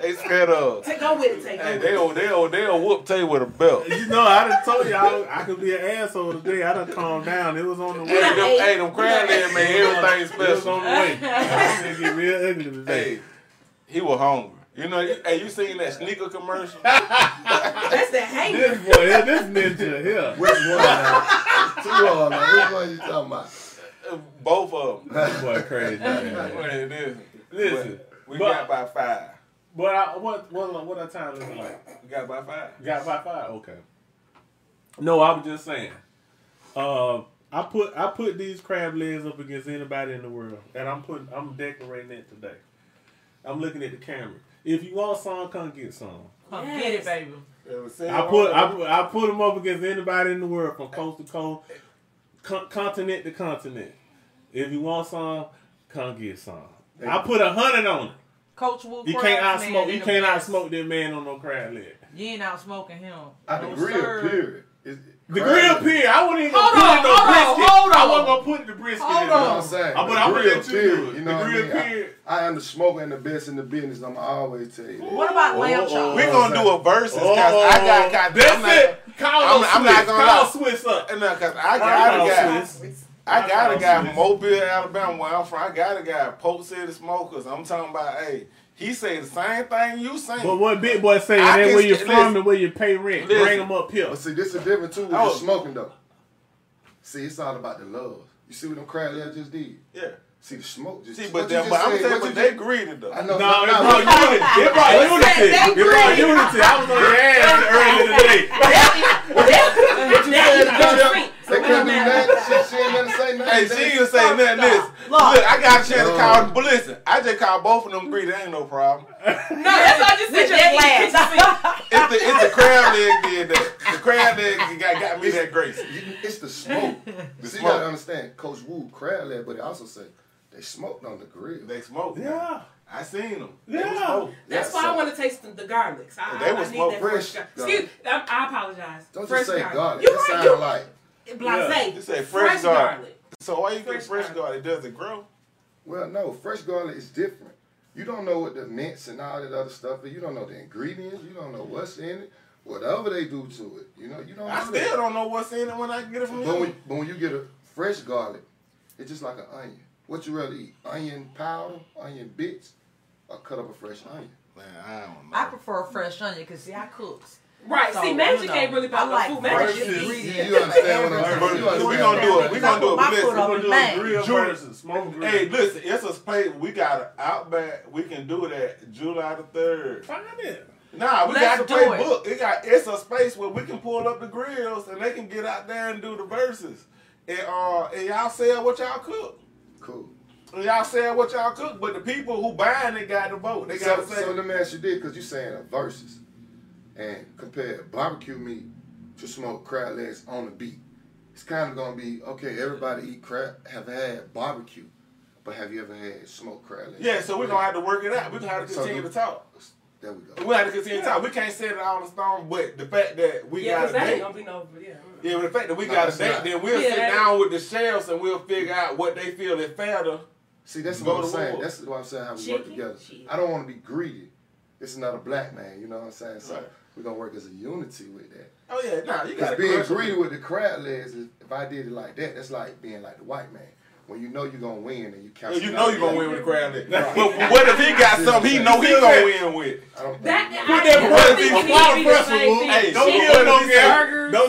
They scared of. Take go with it. Take hey, they'll whoop Tay with a belt. You know, I done told you I could be an asshole today. I done calmed down. It was on the way. Hey, them crab legs, man, everything's special. It was on the way. It's gonna get real ugly today. Hey, he was hungry. You know, hey, you seen that sneaker commercial? That's the hanger. This boy, here, this ninja here. Which one? Which one you talking about? Both of them. This boy crazy. Man. Listen, we got by 5. But what our time looking like? We got by 5. Got by 5. Okay. No, I was just saying. I put these crab legs up against anybody in the world, and I'm decorating it today. I'm looking at the camera. If you want some, come get some. Come get it, baby. I put them up against anybody in the world from coast to coast. Continent to continent. If you want some, come get some. I put 100 on it. Coach Wu, you can't outsmoke. You can't outsmoke that man on no crab leg. You ain't outsmoking him. The grill period. The grill period. I wouldn't even put no brisket. I wasn't gonna put the brisket in. I'm saying. But I put it too. You know the grill period. I am the smoker and the best in the business. I'm always tell you that. What about lamb chop? We're gonna do a versus. That's it. I'm not gonna lie. Call Swiss up. No, cause I got a guy from Mobile, Alabama, where I'm from. I got a guy, Polk City Smokers. I'm talking about, hey, he say the same thing you saying. But what big boy saying that where you from and where you pay rent, bring them up here. But see, this is different too with the smoking though. See, it's all about the love. You see what them crab legs just did? Yeah. See the smoke just. See, but I'm saying what they greeted though. I know. No, it brought unity. It brought unity. It brought unity. I was on your ass earlier today. What you said? They couldn't do that. She ain't gonna say nothing. Hey, she ain't gonna say nothing. Listen, look, I got a chance to call them, but listen, I just called both of them three. There ain't no problem. No, that's what I just said. Just laugh. It's the crab leg did that. The crab leg got me that grace. It's the smoke. You gotta understand, Coach Wu crab leg, but he also said. They smoked on the grill. They smoked. Yeah. Man. I seen them. Yeah. That's why I want to taste the garlics. They were smoked fresh. Excuse me. I apologize. Don't fresh just say garlic. You right. You like. Blasé. You say fresh garlic. So why you think fresh garlic doesn't grow? Well, no. Fresh garlic is different. You don't know what the mints and all that other stuff is. You don't know the ingredients. You don't know what's in it. Whatever they do to it. You know, you don't know. I still don't know what's in it when I get it from you. But when you get a fresh garlic, it's just like an onion. What you rather eat? Onion powder, onion bits, or cut up a fresh onion? Man, I don't know. I prefer a fresh onion because, see, I cooks. Right. So, see, Magic ain't really about like food. Magic is ingredient. You understand what I'm saying? We're going to do a grill versus smoke grill. Hey, listen, it's a plate. We got an Outback. We can do that July the 3rd. Find it. Nah, we got the playbook. It's a space where we can pull up the grills and they can get out there and do the verses. And y'all sell what y'all cook. Cool. Y'all saying what y'all cook, but the people who buying it got to vote. They got to say. So let me ask you this, because you saying a versus, and compare barbecue meat to smoked crab legs on the beat. It's kind of gonna be okay. Everybody eat crab, have had barbecue, but have you ever had smoked crab legs? Yeah. So we're gonna have to work it out. We're gonna have to continue to talk. There we go. We have to continue to talk. We can't set it all in stone, but the fact that we got a date. Yeah, but the fact that we got a date, then we'll sit down with the sheriffs and we'll figure out what they feel is fairer See, that's what I'm saying. That's what I'm saying, how we work together. I don't want to be greedy. This is not a black man, you know what I'm saying? So we're going to work as a unity with that. Oh, yeah. Nah, you got to being greedy with the crab legs, if I did it like that, that's like being like the white man. When you know you're going to win and you count. Yeah, you know you're going to win with the crab legs. Right. But what if he got something he know he's going to win with? I don't Hey, don't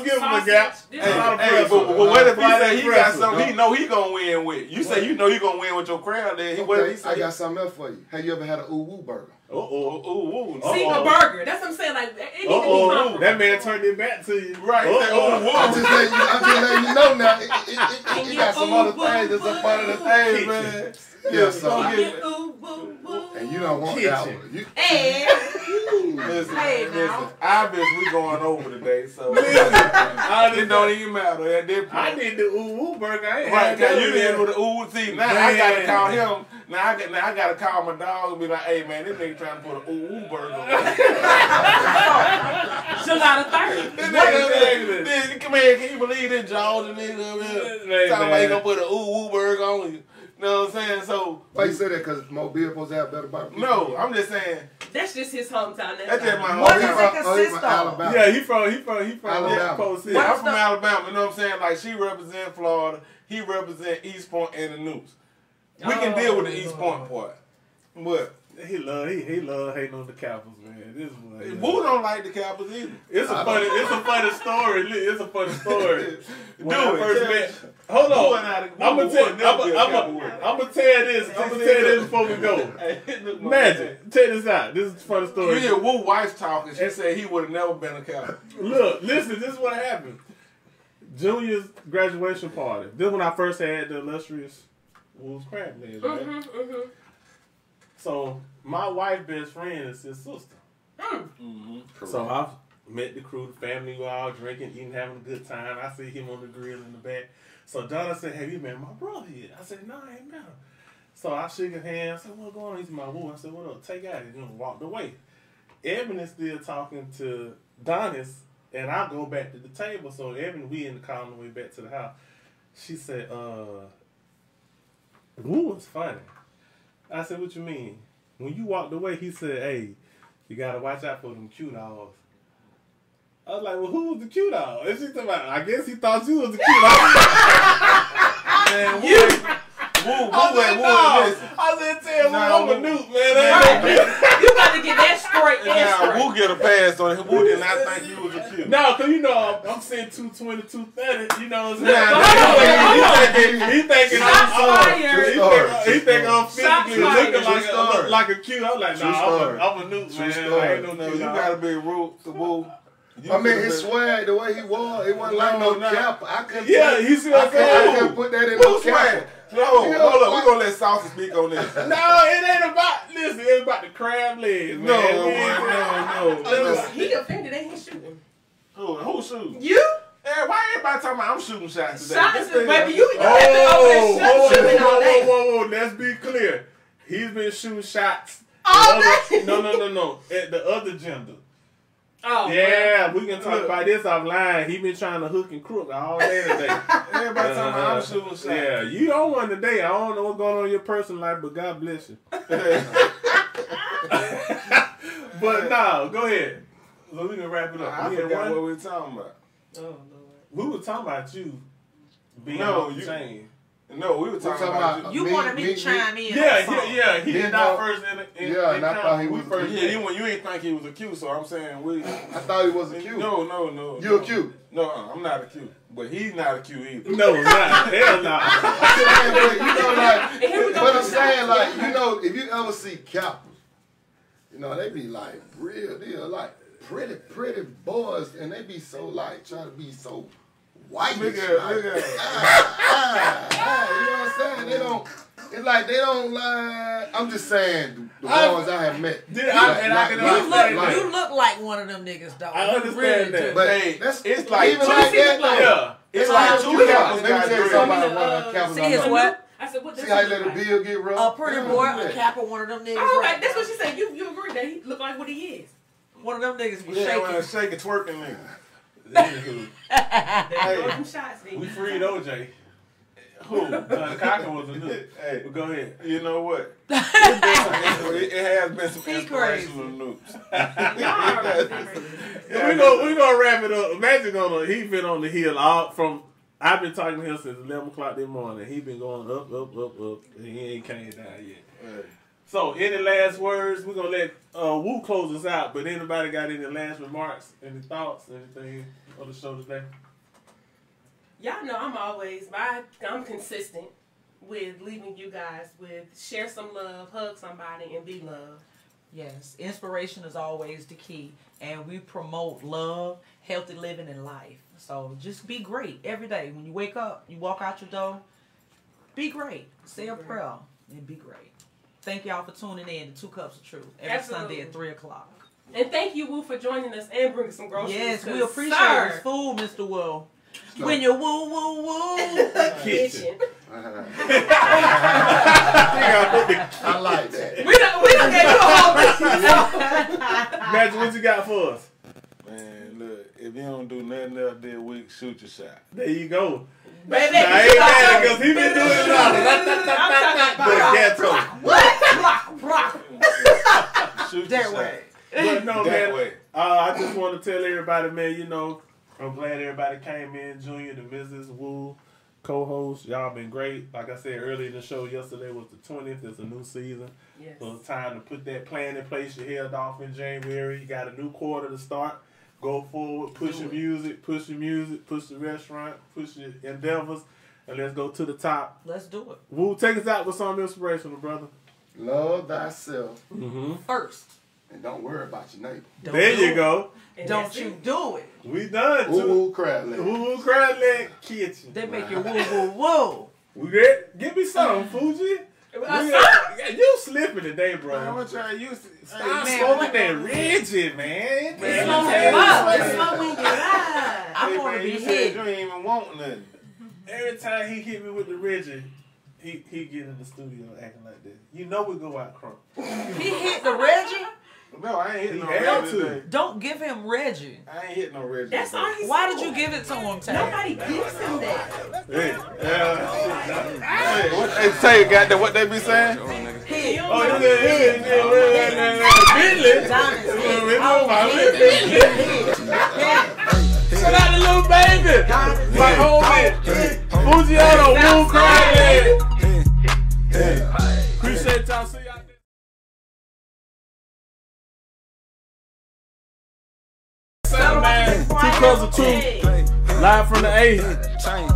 give him a gap. Hey, but what if he say he got something he know he gonna win with? You say you know you gonna win with your crowd, then he what did he say? I got something else for you. Have you ever had an ooh-woo burger? See, a burger. That's what I'm saying. Like, it need to be that man turned it back to you. Right. I'm just letting you know now. It got some other things that's a part of the thing, man. Yeah, so. And you don't want that one. Hey. Listen, obviously we going over today, so it don't even matter at that point. I did the ooh-woo burger. Right, now you did with the ooh-woo thing. Now I got to call him. Now I got to call my dog and be like, hey, man, this nigga trying to put an ooh-woo burger on. July the 3rd. Man, can you believe this Georgia nigga? Talking about he going to put an ooh-woo burger on you. You know what I'm saying? So why you say that? Because Mobile supposed to have better barbecue? No, I'm just saying. That's just his hometown. That's just my hometown. What is like a sister? Alabama. Yeah, he from Alabama. I'm from Alabama. You know what I'm saying? Like, she represent Florida. He represent East Point and the Nukes. We can deal with the East Point part. But he love hating on the Capitals, man. This one. Woo don't like the Capitals either. It's a funny story. Hold on. I'm gonna tell this before we go. Magic, check this out. This is a funny story. You hear Woo Wife talking. She said he would have never been a Cowboy. Look, listen. This is what happened. Junior's graduation party. This is when I first had the illustrious Woo's Crab Legs. Right? So my wife's best friend is his sister. So I met the crew, the family, we all drinking, eating, having a good time. I see him on the grill in the back. So Donna said, have you met my brother yet? I said, no, I ain't met him. So I shook his hand. I said, what's going on? He's my woo. I said, what up? Take out. He just walked away. Evan is still talking to Donis, and I go back to the table. So Evan, we in the car on the way back to the house. She said, Woo was funny. I said, what you mean? When you walked away, he said, hey, you got to watch out for them cute dogs. I was like, well, who was the cute dog? And she said, I guess he thought you was the cute dog. Man, I said, tell Woo, I'm a nuke, man. You got to get that straight. Now, Woo get a pass on it. Woo did not think you was a cute. No, because, you know, I'm saying 220, 230, you know what I'm saying? He thinking I'm physically looking like a cute. I'm like, nah, I'm a nuke, man. I ain't no nuke. You got to be rude to Woo. I mean, his swag, the way he wore, it wasn't like no cap. I couldn't put that in no cap. No, hold up. We're going to let Saucy speak on this. No, it ain't about, listen, it ain't about the crab legs, man. No. He offended, ain't he shooting? Who's shooting? You? Yeah, why everybody talking about I'm shooting shots today? Shots, baby, you have to go over there shooting all day. Whoa. Let's be clear. He's been shooting shots. All day? No. At the other gender. Oh, yeah, man. We can talk about this offline. He been trying to hook and crook all day today. Everybody talking about I'm shooting shots. Yeah, you don't want today. I don't know what's going on in your personal life, but God bless you. But no, go ahead. So we can wrap it up. I forgot what we were talking about. Oh, Lord. We were talking about you being insane. No, we were talking about you. You wanted me to chime in. Yeah. He did not first in yeah, and I thought he was first. Yeah, you ain't think he was a Q, so I'm saying we. I thought he was a Q. No. You a Q? No, I'm not a Q. But he's not a Q either. No, not. Hell no. But I'm saying, like, you know, if you ever see Capitals, you know, they be like real deal, like pretty boys, and they be so like trying to be so. White nigga, you know what I'm saying? They don't. It's like they don't lie. I'm just saying the ones I have met. You look like one of them niggas, though. I understand that, but hey, it's like even like that. Yeah, it's like two Capitals. Let me tell you somebody. One of Capitals. See his what? I said, what this? See how he let a bill get rough? A pretty boy, a cap, or one of them niggas. I was like, that's what she said. You agree that he look like what he is? One of them niggas was shaking, twerking nigga. Hey, we freed OJ. Who? John Cocker was a nook. Hey, go ahead. You know what? It has been some inspirational nooks. We're gonna wrap it up. Magic on the, he been on the hill all from. I've been talking to him since 11 o'clock this morning. He been going up, and he ain't came down yet. Right. So, any last words? We're gonna let Woo close us out. But anybody got any last remarks, any thoughts, anything on the show today? Y'all know I'm consistent with leaving you guys with share some love, hug somebody, and be loved. Yes, inspiration is always the key, and we promote love, healthy living, and life. So just be great every day. When you wake up, you walk out your door, be great. Say a prayer and be great. Thank y'all for tuning in to Two Cups of Truth every Sunday at 3 o'clock. And thank you, Woo, for joining us and bringing some groceries. Yes, we appreciate this food, Mr. Woo. So. When you woo woo woo kitchen. I like that. We don't get you all. Magic, what you got for us? Man, look, if you don't do nothing else this week, shoot your shot. There you go. Baby, now, I ain't mad because he been doing it all. What? Shoot your shot. But no, man. I just want to tell everybody, man, you know, I'm glad everybody came in. Junior, the Mrs. Woo, co-host, y'all been great. Like I said earlier in the show, yesterday was the 20th. It's a new season. Yes. So it's time to put that plan in place. You held off in January. You got a new quarter to start. Go forward. Push your music. Push your music. Push the restaurant. Push your endeavors. And let's go to the top. Let's do it. Woo, take us out with something inspirational, brother. Love thyself first. And don't worry about your neighbor. There you go. And don't you do it. We done, too. Woo-woo crab leg. Woo-woo crab leg kitchen. They make you woo-woo-woo. We get, give me some, Fuji. You slipping today, bro. Man, I'm going to try to use it. Stop smoking that rigid, man. It's smoking your eyes. I'm going to be hit. You ain't even want nothing. Every time he hit me with the rigid, he get in the studio acting like this. You know we go out crunk. He hit the rigid? No, I ain't hitting no Reggie. Don't give him Reggie. I ain't hitting no Reggie. That's all he's Why did you give it to him, Tay? Nobody gives him that. Hey, Tay, got that what they be saying? Shout out to Little Baby. My homie. Fujiano, Woo Cry. Appreciate y'all. See y'all. Two Cups of Truth, live from the A.